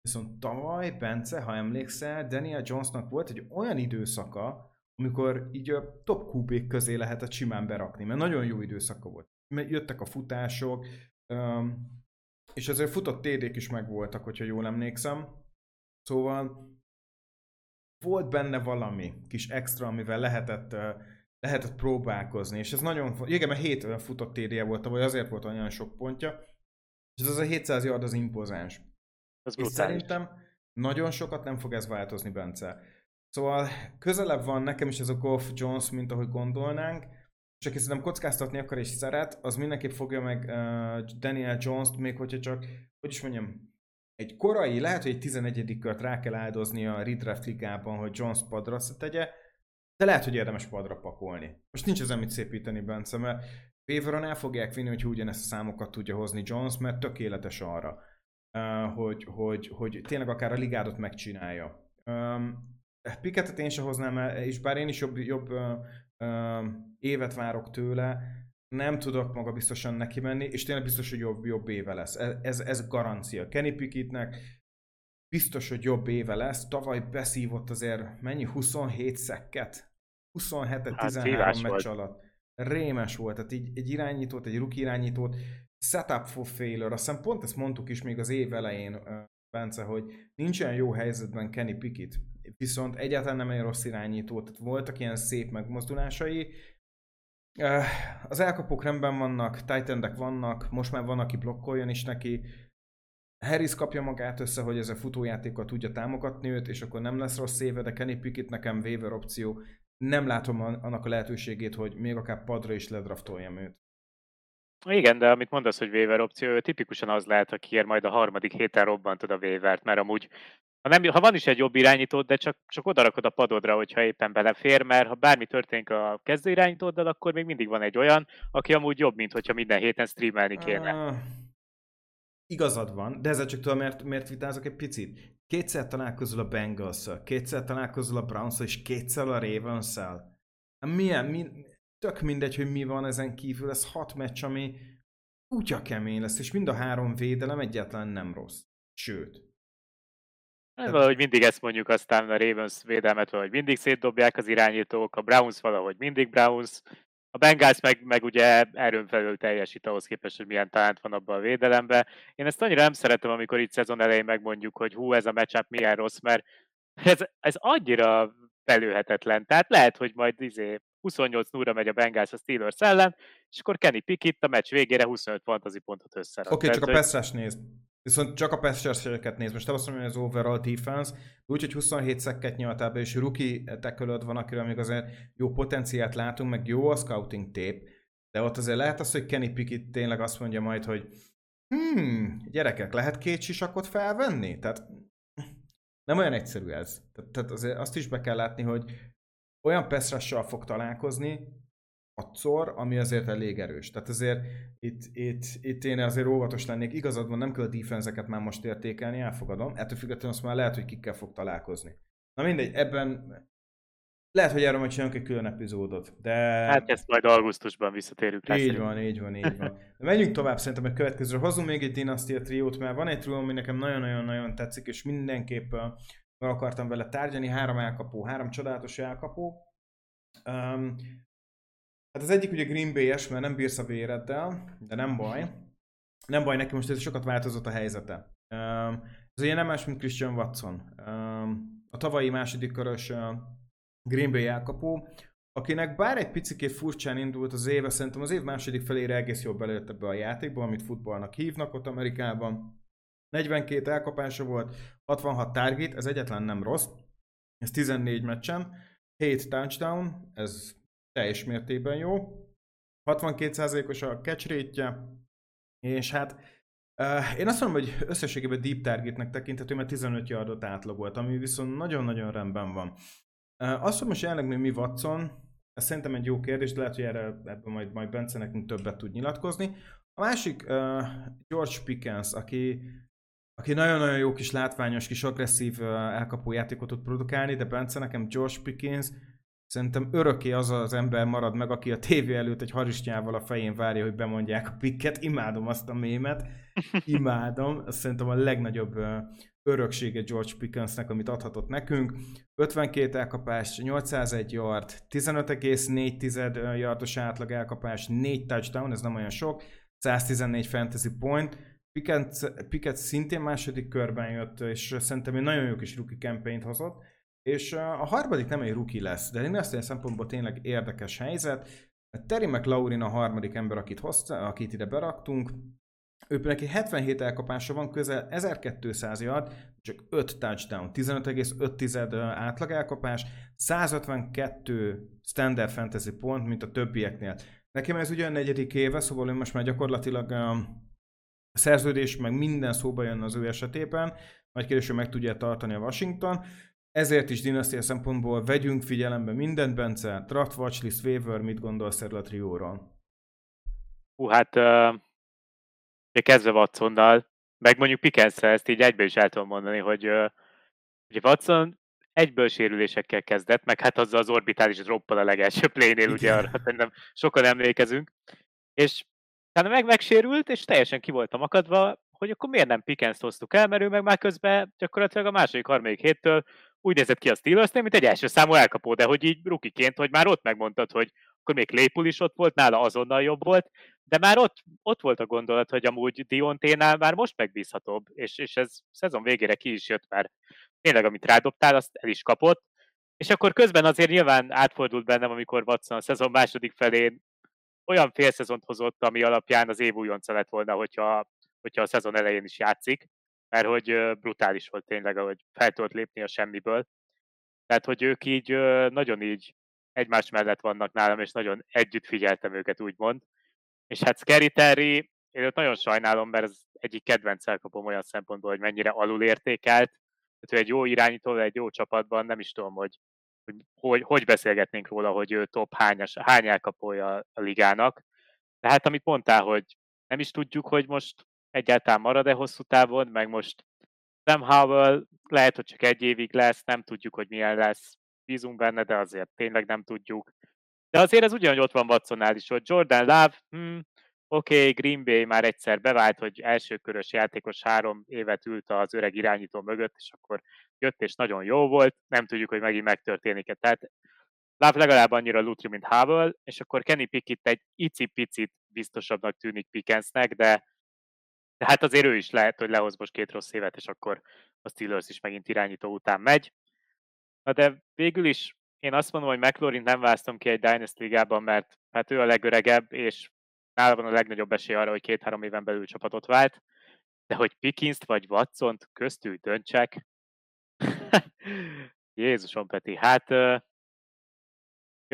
Viszont tavaly, Bence, ha emlékszel, Daniel Jonesnak volt egy olyan időszaka, amikor így a top kú bék közé lehetett simán berakni, mert nagyon jó időszaka volt. Jöttek a futások, és azért futott té dék is megvoltak, hogyha jól emlékszem. Szóval volt benne valami kis extra, amivel lehetett, lehetett próbálkozni, és ez nagyon... Igen, mert hét futott té dé-je volt, vagy azért volt olyan sok pontja, és ez a hétszáz yard az impozáns. Ez és szerintem nagyon sokat nem fog ez változni, Bence. Szóval közelebb van nekem is ez a Goff Jones, mint ahogy gondolnánk, és aki szerintem kockáztatni akar és szeret, az mindenképp fogja meg uh, Daniel Jones-t, még hogyha csak, hogy is mondjam, egy korai, lehet, hogy egy tizenegyedik kört rá kell áldozni a redraft ligában, hogy Jones padra tegye, de lehet, hogy érdemes padra pakolni. Most nincs ezen mit szépíteni, Bence, mert waiveren el fogják vinni, hogyha ugyanezt a számokat tudja hozni Jones, mert tökéletes arra, uh, hogy, hogy, hogy tényleg akár a ligádat megcsinálja. Um, Pickettet én se hoznám el, és bár én is jobb, jobb ö, ö, évet várok tőle, nem tudok maga biztosan neki menni, és tényleg biztos, hogy jobb, jobb éve lesz. Ez, ez, ez garancia. Kenny Pickettnek biztos, hogy jobb éve lesz. Tavaly beszívott azért mennyi? huszonhét szekket? huszonhetet tizenhárom meccs alatt. Rémes volt. Tehát így egy irányítót, egy rookie irányítót, setup for failure. Azt hiszem pont ezt mondtuk is még az év elején, Bence, hogy nincs olyan jó helyzetben Kenny Pickett. Viszont egyáltalán nem egy rossz irányító, tehát voltak ilyen szép megmozdulásai. Az elkapók rendben vannak, tight endek vannak, most már van, aki blokkoljon is neki. Harris kapja magát össze, hogy ez a futójátékkal tudja támogatni őt, és akkor nem lesz rossz éve, de Kenny Pickett nekem waiver opció. Nem látom annak a lehetőségét, hogy még akár padra is ledraftoljam őt. Igen, de amit mondasz, hogy waiver opció, tipikusan az lehet, akiért majd a harmadik héten robbantod a waivert, mert amúgy Ha, nem, ha van is egy jobb irányítód, de csak, csak odarakod a padodra, hogyha éppen belefér, mert ha bármi történik a kezdő irányítóddal, akkor még mindig van egy olyan, aki amúgy jobb, mint hogyha minden héten streamelni kéne. Uh, igazad van, de ezzel csak tudom, mert, mert vitázok egy picit. Kétszer találkozol a Bengalsszel, kétszer találkozol a Brownsszel, és kétszer a Ravensszel. Milyen, mi, tök mindegy, hogy mi van ezen kívül, ez hat meccs, ami kutya kemény lesz, és mind a három védelem egyáltalán nem rossz. Sőt. Tehát... Valahogy mindig ezt mondjuk, aztán a Ravens védelmet valahogy mindig szétdobják az irányítók, a Browns valahogy mindig Browns, a Bengals meg, meg ugye erőn felül teljesít ahhoz képest, hogy milyen talent van abban a védelemben. Én ezt annyira nem szeretem, amikor itt szezon elején megmondjuk, hogy hú, ez a matchup milyen rossz, mert ez, ez annyira felőhetetlen. Tehát lehet, hogy majd izé, huszonnyolc nullra megy a Bengals a Steelers ellen, és akkor Kenny Pickett a meccs végére huszonöt fantasy pontot összerak. Oké, okay, csak a passzás hogy... nézd. Viszont csak a pass-serségeket néz. Most te azt mondom, hogy az overall defense, úgyhogy huszonhét szekket nyaltál be, és rookie tekölöd van, akiről még azért jó potenciált látunk, meg jó a scouting tape, de ott azért lehet az, hogy Kenny Pickett tényleg azt mondja majd, hogy hmm, gyerekek, lehet két sisakot felvenni? Tehát nem olyan egyszerű ez. Tehát azért azt is be kell látni, hogy olyan pass-rush-sal fog találkozni, hatszor, ami azért elég erős. Tehát azért itt, itt, itt én azért óvatos lennék. Igazad van, nem kell a defense-eket már most értékelni, elfogadom. Ettől függetlenül azt már lehet, hogy kikkel fog találkozni. Na mindegy, ebben lehet, hogy erről majd csinálunk egy külön epizódot, de... Hát ezt majd augusztusban visszatérünk rá. Így szerint. van, így van, így van. De menjünk tovább szerintem egy következőre. Hozzunk még egy dinasztia triót, mert van egy trió, ami nekem nagyon-nagyon-nagyon tetszik, és mindenképp meg akartam vele tárgyalni, három elkapó, három csodálatos elkapó. Um, hát az egyik ugye Green Bay-es, mert nem bírsz a véreddel, de nem baj. Nem baj neki, most ez sokat változott a helyzete. Um, ez ugye nem más, mint Christian Watson. Um, a tavalyi második körös uh, Green Bay elkapó, akinek bár egy picikét furcsán indult az éve, szerintem az év második felére egész jól belőtt ebbe a játékba, amit futballnak hívnak ott Amerikában. negyvenkét elkapása volt, hatvanhat target, ez egyetlen nem rossz, ez tizennégy meccsen, hét touchdown, ez teljes mértékben jó, hatvankét százalékos a catch rate-je, és hát uh, én azt mondom, hogy összességében deep targetnek tekinthető, mert tizenöt yardot átlagolt, ami viszont nagyon-nagyon rendben van. Uh, azt, hogy most jelenleg még mi Watson, ez szerintem egy jó kérdés, de lehet, hogy erre, ebben majd, majd Bence nekünk többet tud nyilatkozni. A másik uh, George Pickens, aki aki nagyon-nagyon jó kis látványos, kis agresszív elkapó játékot tud produkálni, de Bence, nekem George Pickens szerintem örökké az az ember marad meg, aki a tévé előtt egy harisnyával a fején várja, hogy bemondják a picket. Imádom azt a mémet, imádom. Ez szerintem a legnagyobb öröksége George Pickensnek, amit adhatott nekünk. ötvenkét elkapás, nyolcszázegy yard, tizenöt egész négy yardos átlag elkapás, négy touchdown, ez nem olyan sok, száztizennégy fantasy point. Pickett, Pickett szintén második körben jött, és szerintem egy nagyon jó kis rookie campaignt hozott, és a harmadik nem egy rookie lesz, de én azt mondom, szempontból tényleg érdekes helyzet. Terry McLaurin a harmadik ember, akit, hozta, akit ide beraktunk, ő neki hetvenhét elkapása van, közel ezerkétszáz yard, csak öt touchdown, tizenöt egész öt átlag elkapás, százötvenkettő standard fantasy pont, mint a többieknél. Nekem ez ugye a negyedik éve, szóval én most már gyakorlatilag a szerződés meg minden szóba jön az ő esetében, majd kérdés, hogy meg tudja tartani a Washington. Ezért is dinasztia szempontból vegyünk figyelembe mindent, Bence. Draft Watchlist Waiver, mit gondolsz erről a trióról? Hú, hát uh, kezdve Watsonnal, meg mondjuk Pickensre, ezt így egyből is el tudom mondani, hogy uh, ugye Watson egyből sérülésekkel kezdett, meg hát azzal az orbitális droppal a legelső playnél, ugye arra szerintem sokan emlékezünk, és tehát meg megsérült, és teljesen ki voltam akadva, hogy akkor miért nem Pickens-t hoztuk el, mert ő meg már közben gyakorlatilag a második, harmadik héttől úgy nézett ki a Steelers-nél, mint egy első számú elkapó, de hogy így rukiként, hogy már ott megmondtad, hogy akkor még Claypool is ott volt, nála azonnal jobb volt, de már ott, ott volt a gondolat, hogy amúgy Dionténál már most megbízhatóbb, és, és ez szezon végére ki is jött, mert tényleg amit rádobtál, azt el is kapott, és akkor közben azért nyilván átfordult bennem, amikor Watson a szezon második felén olyan fél szezont hozott, ami alapján az év újonca lett volna, hogyha, hogyha a szezon elején is játszik, mert hogy brutális volt tényleg, ahogy fel tudott lépni a semmiből. Tehát, hogy ők így nagyon így egymás mellett vannak nálam, és nagyon együtt figyeltem őket, úgymond. És hát Scary Terry, én ott nagyon sajnálom, mert az egyik kedvenc elkapom olyan szempontból, hogy mennyire alulértékelt. Tehát, hogy egy jó irányító, egy jó csapatban, nem is tudom, hogy Hogy, hogy hogy beszélgetnénk róla, hogy ő top hányas, hány elkapója a ligának. De hát amit mondtál, hogy nem is tudjuk, hogy most egyáltalán marad-e hosszú távon, meg most Sam Howell lehet, hogy csak egy évig lesz, nem tudjuk, hogy milyen lesz. Bízunk benne, de azért tényleg nem tudjuk. De azért ez ugyanúgy ott van Watsonnál is, hogy Jordan Love, hm, oké, okay, Green Bay már egyszer bevált, hogy elsőkörös játékos három évet ült az öreg irányító mögött, és akkor jött, és nagyon jó volt, nem tudjuk, hogy megint megtörténik-e. Tehát Love legalább annyira lutri, mint Howell, és akkor Kenny Pickett egy icipicit biztosabbnak tűnik Pickensnek, de, de hát azért ő is lehet, hogy lehoz most két rossz évet, és akkor a Steelers is megint irányító után megy. Na de végül is én azt mondom, hogy McLaurint nem választom ki egy Dynasty ligában, mert hát ő a legöregebb, és nála van a legnagyobb esély arra, hogy két-három éven belül csapatot vált, de hogy Pickenst vagy Watsont köztül döntsek. Jézusom, Peti, hát euh,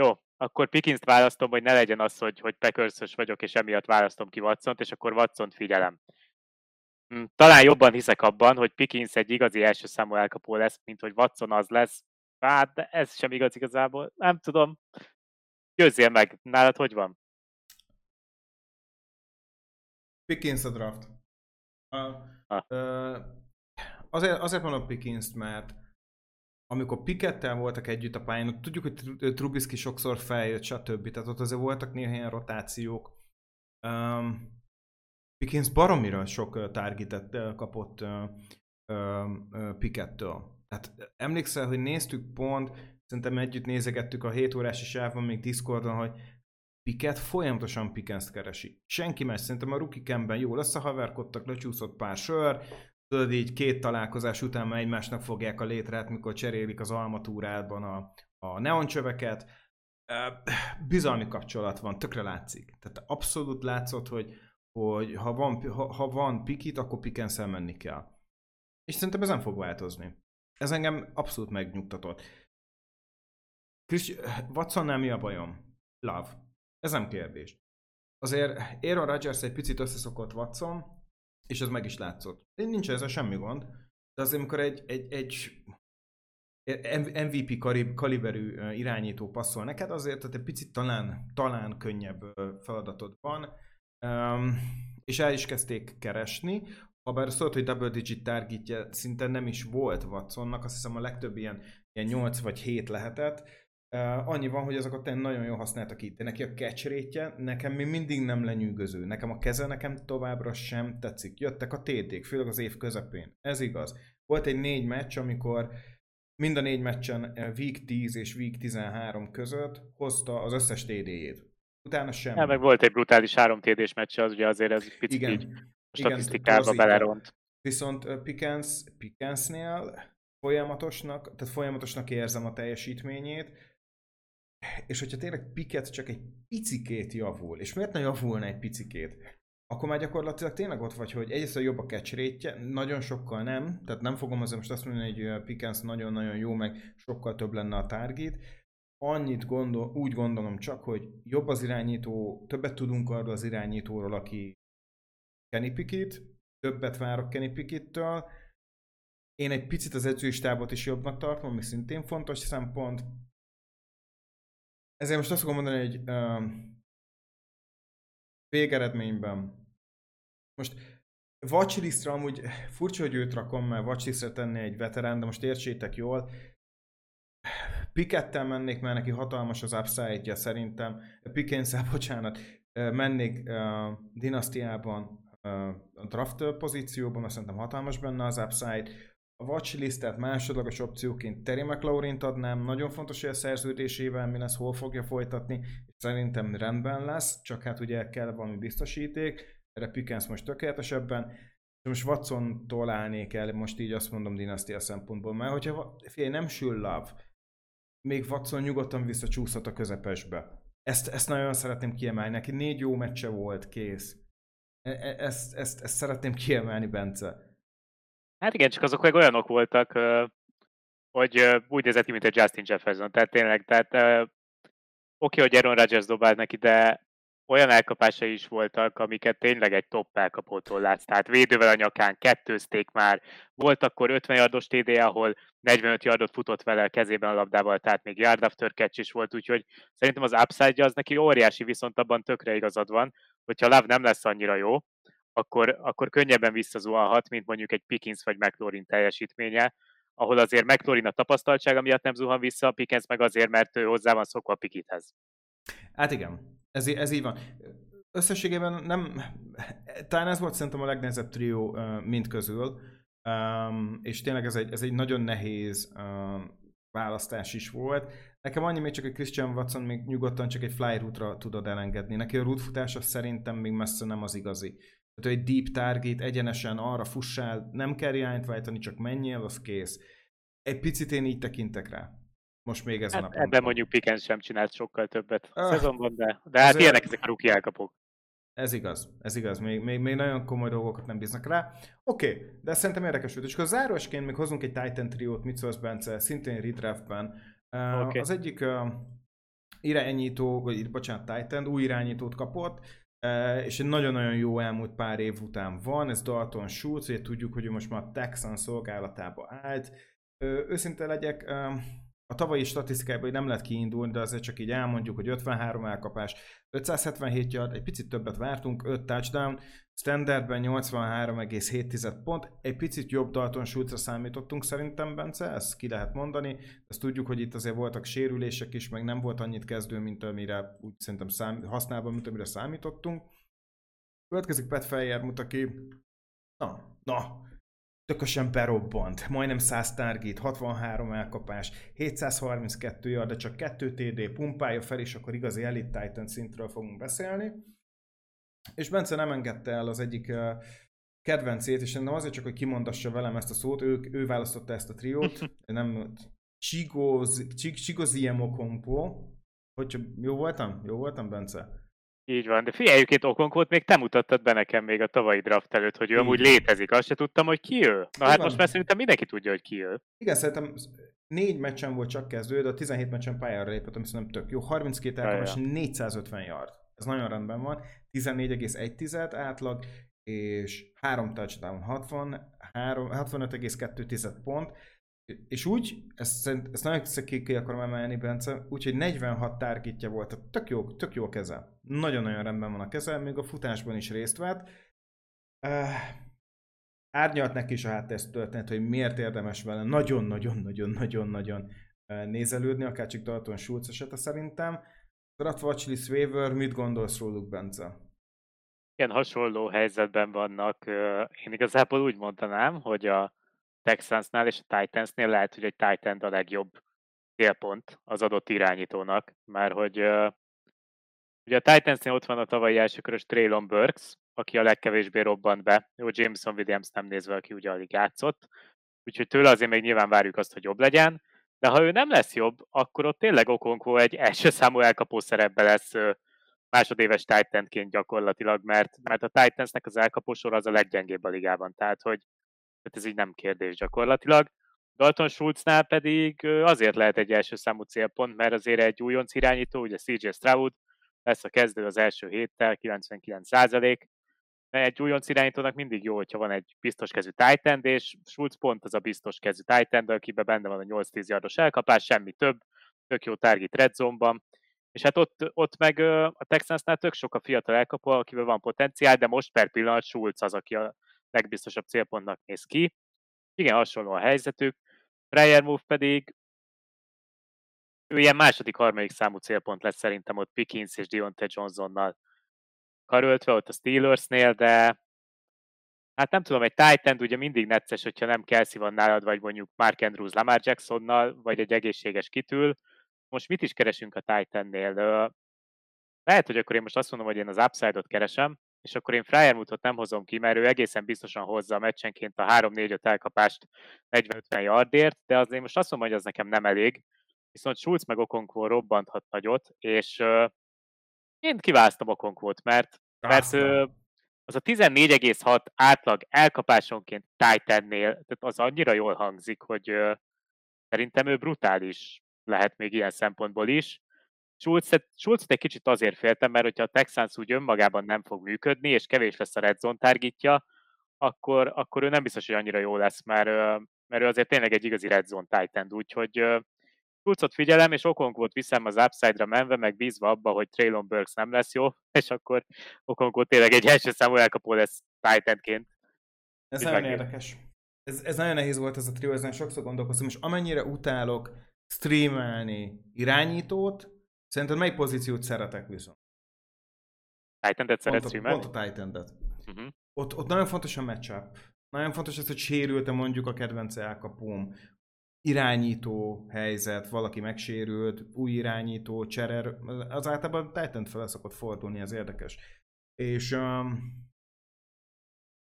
jó, akkor Pickenst választom, hogy ne legyen az, hogy, hogy Packers-ös vagyok, és emiatt választom ki Watsont, és akkor Watsont figyelem. Talán jobban hiszek abban, hogy Pickens egy igazi első számú elkapó lesz, mint hogy Watson az lesz. Hát, de ez sem igaz igazából, nem tudom. Győzzél meg, nálad hogy van? Pickens a draft. A, uh, azért, azért mondom Pickenst, mert amikor Pickettel voltak együtt a pályán, tudjuk, hogy Trubisky sokszor feljött, stb. Tehát ott azért voltak néha ilyen rotációk. Um, Pickens baromira sok targetet kapott uh, uh, Pickettől. hát emlékszel, hogy néztük pont, szerintem együtt nézegettük a hét órási sávban még Discordon, hogy Pickett folyamatosan Pickenst keresi. Senki más, szerintem a rookie campben jól összehaverkodtak, lecsúszott pár sör, tudod így két találkozás után már egymásnak fogják a létrát, mikor cserélik az almatúrában a, a neoncsöveket. Bizalmi kapcsolat van, tökre látszik. Tehát abszolút látszott, hogy, hogy ha van, ha, ha van Pickett, akkor Pickensel menni kell. És szerintem ez nem fog változni. Ez engem abszolút megnyugtatott. Watsonnál mi a bajom? Love. Ez nem kérdés. Azért Aaron Rodgers egy picit összeszokott Watson, és ez meg is látszott. Nincs ezzel semmi gond, de azért amikor egy, egy, egy em vé pé kaliberű irányító passzol neked, azért tehát egy picit talán, talán könnyebb feladatod van, és el is kezdték keresni. Habár szólt, hogy double digit targetje szinte nem is volt Watsonnak, azt hiszem a legtöbb ilyen, ilyen nyolc vagy hét lehetett. Uh, annyi van, hogy azokat nagyon jól használtak itt, de neki a catch rate-je nekem még mindig nem lenyűgöző. Nekem a keze nekem továbbra sem tetszik. Jöttek a té dé-k, főleg az év közepén. Ez igaz. Volt egy négy meccs, amikor mind a négy meccsen week tíz és week tizenhárom között hozta az összes té dé-jét. Utána semmi. Ja, meg volt egy brutális három té dé-s meccs, az ugye azért ez picit igen, így a statisztikába beleront. Viszont Pickens, Pickensnél folyamatosnak, tehát folyamatosnak érzem a teljesítményét, és hogyha tényleg Pickett csak egy picikét javul, és miért ne javulna egy picikét, akkor már gyakorlatilag tényleg ott vagy, hogy egyrészt jobb a catch rate-je, nagyon sokkal nem, tehát nem fogom azért most azt mondani, hogy Pickens nagyon-nagyon jó, meg sokkal több lenne a target, annyit gondol, úgy gondolom csak, hogy jobb az irányító, többet tudunk arról az irányítóról, aki Kenny Pickett, többet várok Kenny Pickettől, én egy picit az edzői stábot is jobbnak tartom, ami szintén fontos szempont. Ezért most azt fogom mondani, hogy uh, végeredményben most watchlistra amúgy furcsa, hogy őt rakom, mert watchlistra tenni egy veterán, de most értsétek jól, Pickettel mennék, mert neki hatalmas az upside-ja szerintem, Pickenszel, bocsánat, mennék uh, dinasztiában, uh, a draft pozícióban, mert szerintem hatalmas benne az upside. A watchlistet másodlagos opcióként Terry McLaurint adnám, nagyon fontos, hogy a szerződésével mi lesz, hol fogja folytatni, és szerintem rendben lesz, csak hát ugye kell valami biztosíték, erre Pickens most tökéletesebben, és most Watsontól állnék el, most így azt mondom dinasztia szempontból, mert hogyha figyelj, nem sül Love, még Watson nyugodtan visszacsúszhat a közepesbe. Ezt, ezt nagyon szeretném kiemelni, neki négy jó meccse volt, kész. E- ezt, ezt, ezt szeretném kiemelni, Bence. Hát igen, csak azok olyanok voltak, hogy úgy nézett ki, mint egy Justin Jefferson, tehát tényleg, tehát oké, okay, hogy Aaron Rodgers dobált neki, de olyan elkapásai is voltak, amiket tényleg egy top elkapótól látsz, tehát védővel a nyakán, kettőzték már, volt akkor ötven yardos té dé, ahol negyvenöt yardot futott vele kezében a labdával, tehát még yard after catch is volt, úgyhogy szerintem az upside-ja az neki óriási, viszont abban tökre igazad van, hogyha Love nem lesz annyira jó, Akkor, akkor könnyebben visszazuhanhat, mint mondjuk egy Pickens vagy McLaurin teljesítménye, ahol azért McLaurin a tapasztaltsága miatt nem zuhan vissza, a Pickens meg azért, mert ő hozzá van szokva a Picketthez. Hát igen, ez, ez így van. Összességében nem, talán ez volt szerintem a legnehezebb trió mind közül, és tényleg ez egy, ez egy nagyon nehéz választás is volt. Nekem annyi még csak, hogy Christian Watson még nyugodtan csak egy fly route-ra tudod elengedni. Neki a route futása szerintem még messze nem az igazi. Tehát, hogy deep target, egyenesen arra fussál, nem kell irányt váltani, csak menjél, az kész. Egy picit én így tekintek rá. Most még ezen hát a ponton. Ebben mondjuk Pickens sem csinált sokkal többet a öh, szezonban, de, de hát ilyenek ezek a rookie elkapók. Ez igaz, ez igaz. Még, még, még nagyon komoly dolgokat nem bíznak rá. Oké, okay, de szerintem érdekes volt. És akkor záróesként még hozunk egy Titan triót, mit szólsz, Bence, szintén redraftben. Uh, okay. Az egyik uh, irányító, vagy bocsánat, Titan új irányítót kapott, és egy nagyon-nagyon jó elmúlt pár év után van, ez Dalton Schultz, ugye tudjuk, hogy ő most már a Texans szolgálatába állt. Őszinte legyek, a tavalyi statisztikából nem lehet kiindulni, de azért csak így elmondjuk, hogy ötvenhárom elkapás, ötszázhetvenhét yard, egy picit többet vártunk, öt touchdown, standardben nyolcvanhárom egész hét tized pont, egy picit jobb Dalton Schultzra számítottunk szerintem, Bence, ezt ki lehet mondani, ezt tudjuk, hogy itt azért voltak sérülések is, meg nem volt annyit kezdő, mint amire úgy szerintem szám, használva, mint amire számítottunk. Következik Pat Freiermuth, aki na, na, tökösen berobbant, majdnem száz target, hatvanhárom elkapás, hétszázharminckettő yard, de csak kettő té dé, pumpálja fel, és akkor igazi Elite Titan szintről fogunk beszélni. És Bence nem engedte el az egyik kedvencét, és nem azért csak, hogy kimondassa velem ezt a szót, ő, ő választotta ezt a triót, nem Chigozie Okonkwo, hogyha jó voltam? Jó voltam, Bence? Így van, de figyeljük, itt Okonkwo-t még te mutattad be nekem még a tavalyi draft előtt, hogy ő amúgy létezik, azt se tudtam, hogy ki ő. Na hát most már szerintem mindenki tudja, hogy ki ő. Igen, szerintem négy meccsen volt csak kezdő, de a tizenhét meccsen pályára lépett, ami szerintem tök jó. harminckét elkapás, négyszázötven yard. Ez nagyon rendben van. tizennégy egész egy átlag, és három touchdown, hatvanöt egész kettő pont. És úgy, ezt, ezt nagyon ki, ki akarom emelni, Bence, úgyhogy negyvenhat targetja volt, tehát tök jó, tök jó a keze. Nagyon-nagyon rendben van a keze, még a futásban is részt vett. Uh, árnyalt neki is a háttértörténet, hogy miért érdemes vele nagyon-nagyon-nagyon-nagyon-nagyon nézelődni, akár csak Dalton Schultz esete szerintem. Draft Watchlist Waiver, mit gondolsz róluk, Bence? Igen, hasonló helyzetben vannak. Én igazából úgy mondanám, hogy a Texansnál és a Titansnél lehet, hogy egy Titan a legjobb célpont az adott irányítónak, mert hogy uh, ugye a Titansnél ott van a tavalyi elsőkörös Treylon Burks, aki a legkevésbé robbant be, jó, Jameson Williams nem nézve, aki ugye alig játszott, úgyhogy tőle azért még nyilván várjuk azt, hogy jobb legyen, de ha ő nem lesz jobb, akkor ott tényleg Okonkwo egy első számú elkapó szerepbe lesz uh, másodéves Titanként gyakorlatilag, mert, mert a Titansnek az elkapó sora az a leggyengébb a ligában, tehát hogy tehát ez így nem kérdés gyakorlatilag. Dalton Schultznál pedig azért lehet egy első számú célpont, mert azért egy újonc irányító, ugye cé jé Stroud lesz a kezdő az első héttel, kilencvenkilenc százalék. Egy újonc irányítónak mindig jó, hogyha van egy biztos kezű tight end, és Schultz pont az a biztos kezű tight end, akiben benne van a nyolc-tíz yardos elkapás, semmi több, tök jó target red zone-ban. És hát ott, ott meg a Texansnál tök sok a fiatal elkapó, akiben van potenciál, de most per pillanat Schultz az, aki a legbiztosabb célpontnak néz ki. Igen, hasonló a helyzetük. Freiermuth pedig ő ilyen második, harmadik számú célpont lesz szerintem ott Pickens és Deontay Johnsonnal karöltve ott a Steelersnél, de hát nem tudom, egy tight end ugye mindig necces, hogyha nem Kelsey van nálad, vagy mondjuk Mark Andrews Lamar Jacksonnal, vagy egy egészséges kitül. Most mit is keresünk a tight endnél? Lehet, hogy akkor én most azt mondom, hogy én az upside-ot keresem, és akkor én Freiermuthot nem hozom ki, mert ő egészen biztosan hozza a meccsenként a három-négy-öt elkapást negyven-ötven yardért, de azért most azt mondom, hogy az nekem nem elég, viszont Schultz meg Okonkwo robbanthat nagyot, és uh, én kiválasztom Okonkwo-t, mert, mert uh, az a tizennégy egész hat átlag elkapásonként tight endnél, tehát az annyira jól hangzik, hogy uh, szerintem ő brutális lehet még ilyen szempontból is. Schultzet, Schultzet egy kicsit azért féltem, mert hogyha a Texans úgy önmagában nem fog működni, és kevés lesz a red zone targetja, akkor, akkor ő nem biztos, hogy annyira jó lesz, mert, mert ő azért tényleg egy igazi red zone tight end, úgyhogy Schultzot figyelem, és Okonkwo-t viszem az upside-ra menve, meg bízva abba, hogy Treylon Burks nem lesz jó, és akkor Okonkwo tényleg egy első számú elkapó lesz tight endként. Ez nagyon érdekes. Ez, ez nagyon nehéz volt ez a trió, ezen sokszor gondolkoztam, és amennyire utálok streamelni irányítót, szerinted melyik pozíciót szeretek viszont? Tight-endet szeretsz streamelni? Pont a tight-endet. Uh-huh. Ott, ott nagyon fontos a matchup. Nagyon fontos az, hogy sérült-e mondjuk a kedvenc elkapóm. Irányító helyzet, valaki megsérült, új irányító, cserer. Az általában tight-end fel szokott fordulni, ez érdekes. És um,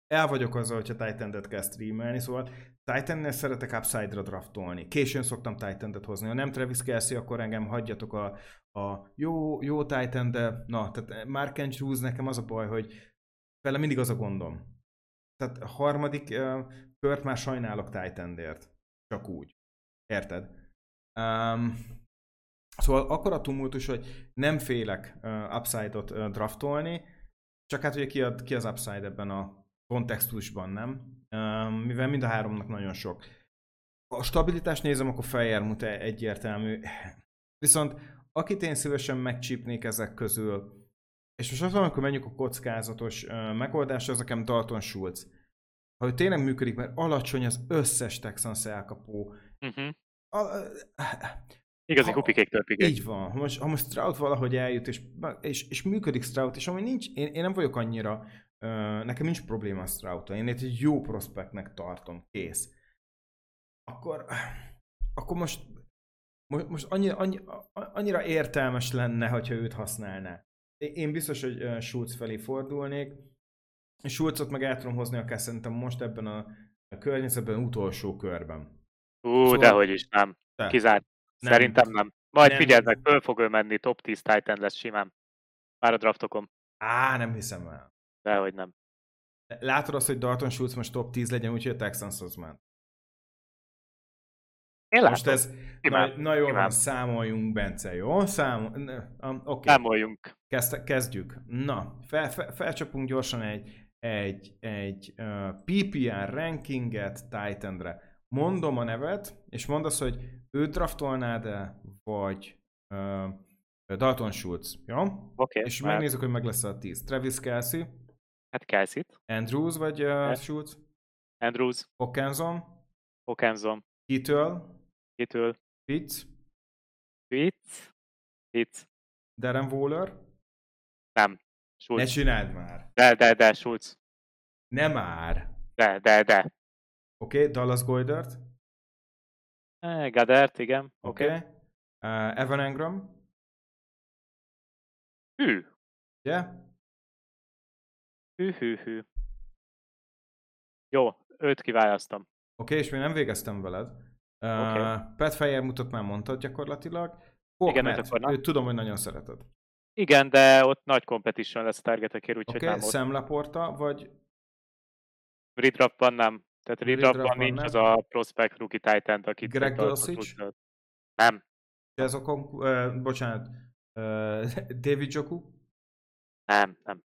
el vagyok azzal, hogyha tight-endet kell streamelni, szóval tight-endnél szeretek upside-ra draftolni. Későn szoktam tight-endet hozni. Ha nem Travis Kelce, akkor engem hagyjatok a, a jó, jó tight-end, de na, tehát Mark Andrews nekem az a baj, hogy vele mindig az a gondom. Tehát a harmadik uh, kört már sajnálok tight-endért. Csak úgy. Érted? Um, szóval akkor a tumultus, hogy nem félek uh, upside-ot uh, draftolni, csak hát ugye ki, a, ki az upside ebben a kontextusban, nem? Mivel mind a háromnak nagyon sok. A stabilitást nézem, akkor Freiermuth egyértelmű. Viszont akit én szívesen megcsípnék ezek közül, és most azt mondom, akkor menjünk a kockázatos megoldásra, az nekem Dalton Schultz. Ha ő tényleg működik, mert alacsony az összes Texans elkapó. Uh-huh. A, Igazi kupikéktől pikék. Így van. Ha most, ha most Stroud valahogy eljut, és, és, és működik Stroud, és ami nincs, én, én nem vagyok annyira nekem nincs probléma a Stroudtól, én egy jó prospektnek tartom, kész. Akkor, akkor most, most annyira, annyira, annyira értelmes lenne, hogyha őt használná. Én biztos, hogy Schultz felé fordulnék. Schultzot meg el tudom hozni akár szerintem most ebben a környezetben, utolsó körben. Ú, szóval... dehogy is nem. De. Kizárt. Nem. Szerintem nem. Majd nem. Figyeld meg, föl fog ő menni, top tíz Titan lesz simán. Már a draftokon. Á, nem hiszem el. Dehogy nem. Látod azt, hogy Dalton Schultz most top tíz legyen, úgyhogy a Texanshoz ment. Én látom. Most ez, na, na jól van, számoljunk, Bence, jó? Számol... Um, okay. Számoljunk. Kezd, kezdjük. Na, fel, fel, felcsapunk gyorsan egy, egy, egy uh, pé pé er rankinget tight endre. Mondom a nevet, és mondd azt, hogy őt draftolnád-e, vagy uh, Dalton Schultz, jó? Okay, és már... megnézzük, hogy meg lesz a tíz. Travis Kelce. Hát Kelce-t. Andrews, vagy uh, hát. Schultz? Andrews. Hockenson. Hockenson. Kitől? Kitől? Fitz. Fitz. Fitz. Darren Waller? Nem. Schultz. Ne csináld már. De, de, de, Schultz. Nem már. De, de, de. Oké, okay, Dallas Goedert? Eh, Goedert, igen. Oké. Okay. Okay. Uh, Evan Engram? Hű. Yeah. Hű, hű, hű. Jó, őt kiválasztom. Oké, okay, és még nem végeztem veled. Uh, okay. Pat Freiermuthot már mondtad gyakorlatilag. Hockmet, őt tudom, hogy nagyon szereted. Igen, de ott nagy competition lesz a targetekért, úgyhogy okay. nem volt. Sam Laporta, vagy? Redraftban nem. Tehát redraftban nincs nem. Az a prospect rookie tight end, akit... Greg Dulcich? Nem. Ez a konk... Uh, bocsánat. Uh, David Joku? Nem, nem.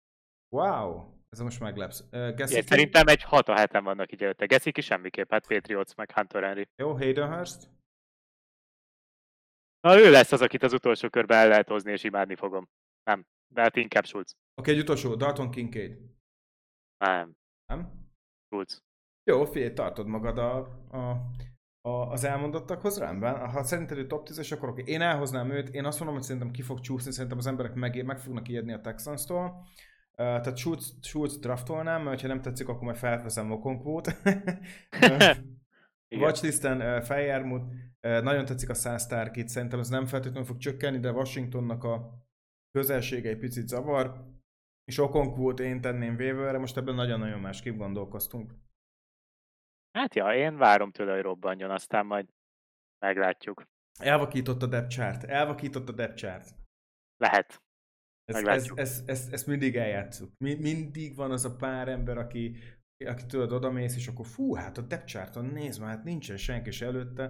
Wow! Ez most meglepsz. Uh, Gessicki? Szerintem egy hat a heten vannak így előtte. Gessicki semmiképp, hát Patriots meg Hunter Henry. Jó, Hayden Hurst? Na ő lesz az, akit az utolsó körben el lehet hozni, és imádni fogom. Nem, de hát inkább Schultz. Oké, okay, egy utolsó, Dalton Kincaid. Nem. Nem? Schultz. Jó, figyelj, tartod magad a, a, a, az elmondottakhoz, rendben. Ha szerinted ő top tízes, akkor oké. Én elhoznám őt, én azt mondom, hogy szerintem ki fog csúszni, szerintem az emberek meg, meg fognak ijedni a Texans-tól. Uh, tehát Schultz, Schultz draftolnám, mert ha nem tetszik, akkor majd felveszem Okonkvót. Watchlisten uh, Freiermuth, uh, nagyon tetszik a száz target, szerintem ez nem feltétlenül fog csökkenni, de Washingtonnak a közelsége egy picit zavar, és Okonkvót én tenném waiverre, most ebben nagyon-nagyon másképp gondolkoztunk. Hát ja, én várom tőle, hogy robbanjon, aztán majd meglátjuk. Elvakított a depth chart, elvakított a depth chart. Lehet. Ezt ez, ez, ez, ez mindig eljátszuk. Mindig van az a pár ember, aki, aki tudod, odamész, és akkor fú, hát a depth charton nézd már, hát nincsen senki se előtte,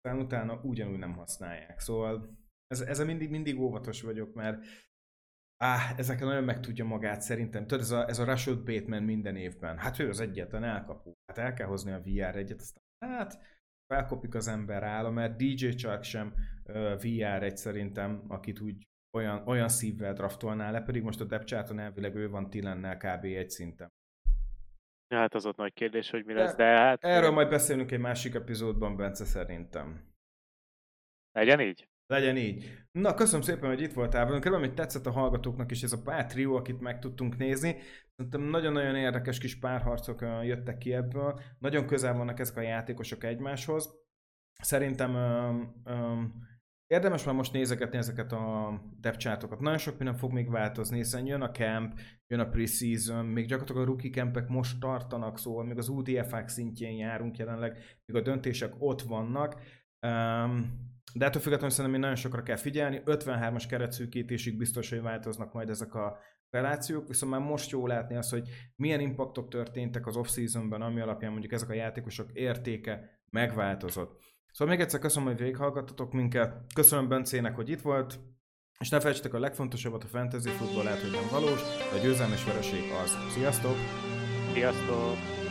aztán utána ugyanúgy nem használják. Szóval ez, ez a mindig, mindig óvatos vagyok, mert áh, ezeken nagyon meg tudja magát szerintem. Tudod, ez a, ez a Rashad Bateman minden évben. Hát ő az egyetlen elkapó. Hát el kell hozni a vé er egyet, aztán hát felkopik az ember áll, mert dé jé Chark sem uh, vé er egy szerintem, akit úgy Olyan, olyan szívvel draftolnál le, pedig most a depth charton elvileg ő van Tylennel kb. Egy szinten. Ja, hát az ott nagy kérdés, hogy mi de, lesz, de hát... Erről majd beszélünk egy másik epizódban, Bence, szerintem. Legyen így? Legyen így. Na, köszönöm szépen, hogy itt voltál velünk. Remélem, hogy tetszett a hallgatóknak is ez a pár trió, akit meg tudtunk nézni. Szerintem nagyon-nagyon érdekes kis párharcok jöttek ki ebből. Nagyon közel vannak ezek a játékosok egymáshoz. Szerintem... Um, um, Érdemes már most nézegetni ezeket a depth chartokat. Nagyon sok minden fog még változni, hiszen jön a camp, jön a preseason, még gyakorlatilag a rookie campek most tartanak, szóval még az u dé ef á-k szintjén járunk jelenleg, még a döntések ott vannak. De ettől függetlenül szerintem még nagyon sokra kell figyelni. ötvenhármas keretszűkítésig biztos, hogy változnak majd ezek a relációk, viszont már most jó látni azt, hogy milyen impaktok történtek az off-seasonben, ami alapján mondjuk ezek a játékosok értéke megváltozott. Szóval még egyszer köszönöm, hogy végighallgattatok minket, köszönöm Bencének, hogy itt volt, és ne felejtsetek a legfontosabbat, a fantasy futball lehet, hogy nem valós, de a győzelmes vereség az. Sziasztok! Sziasztok!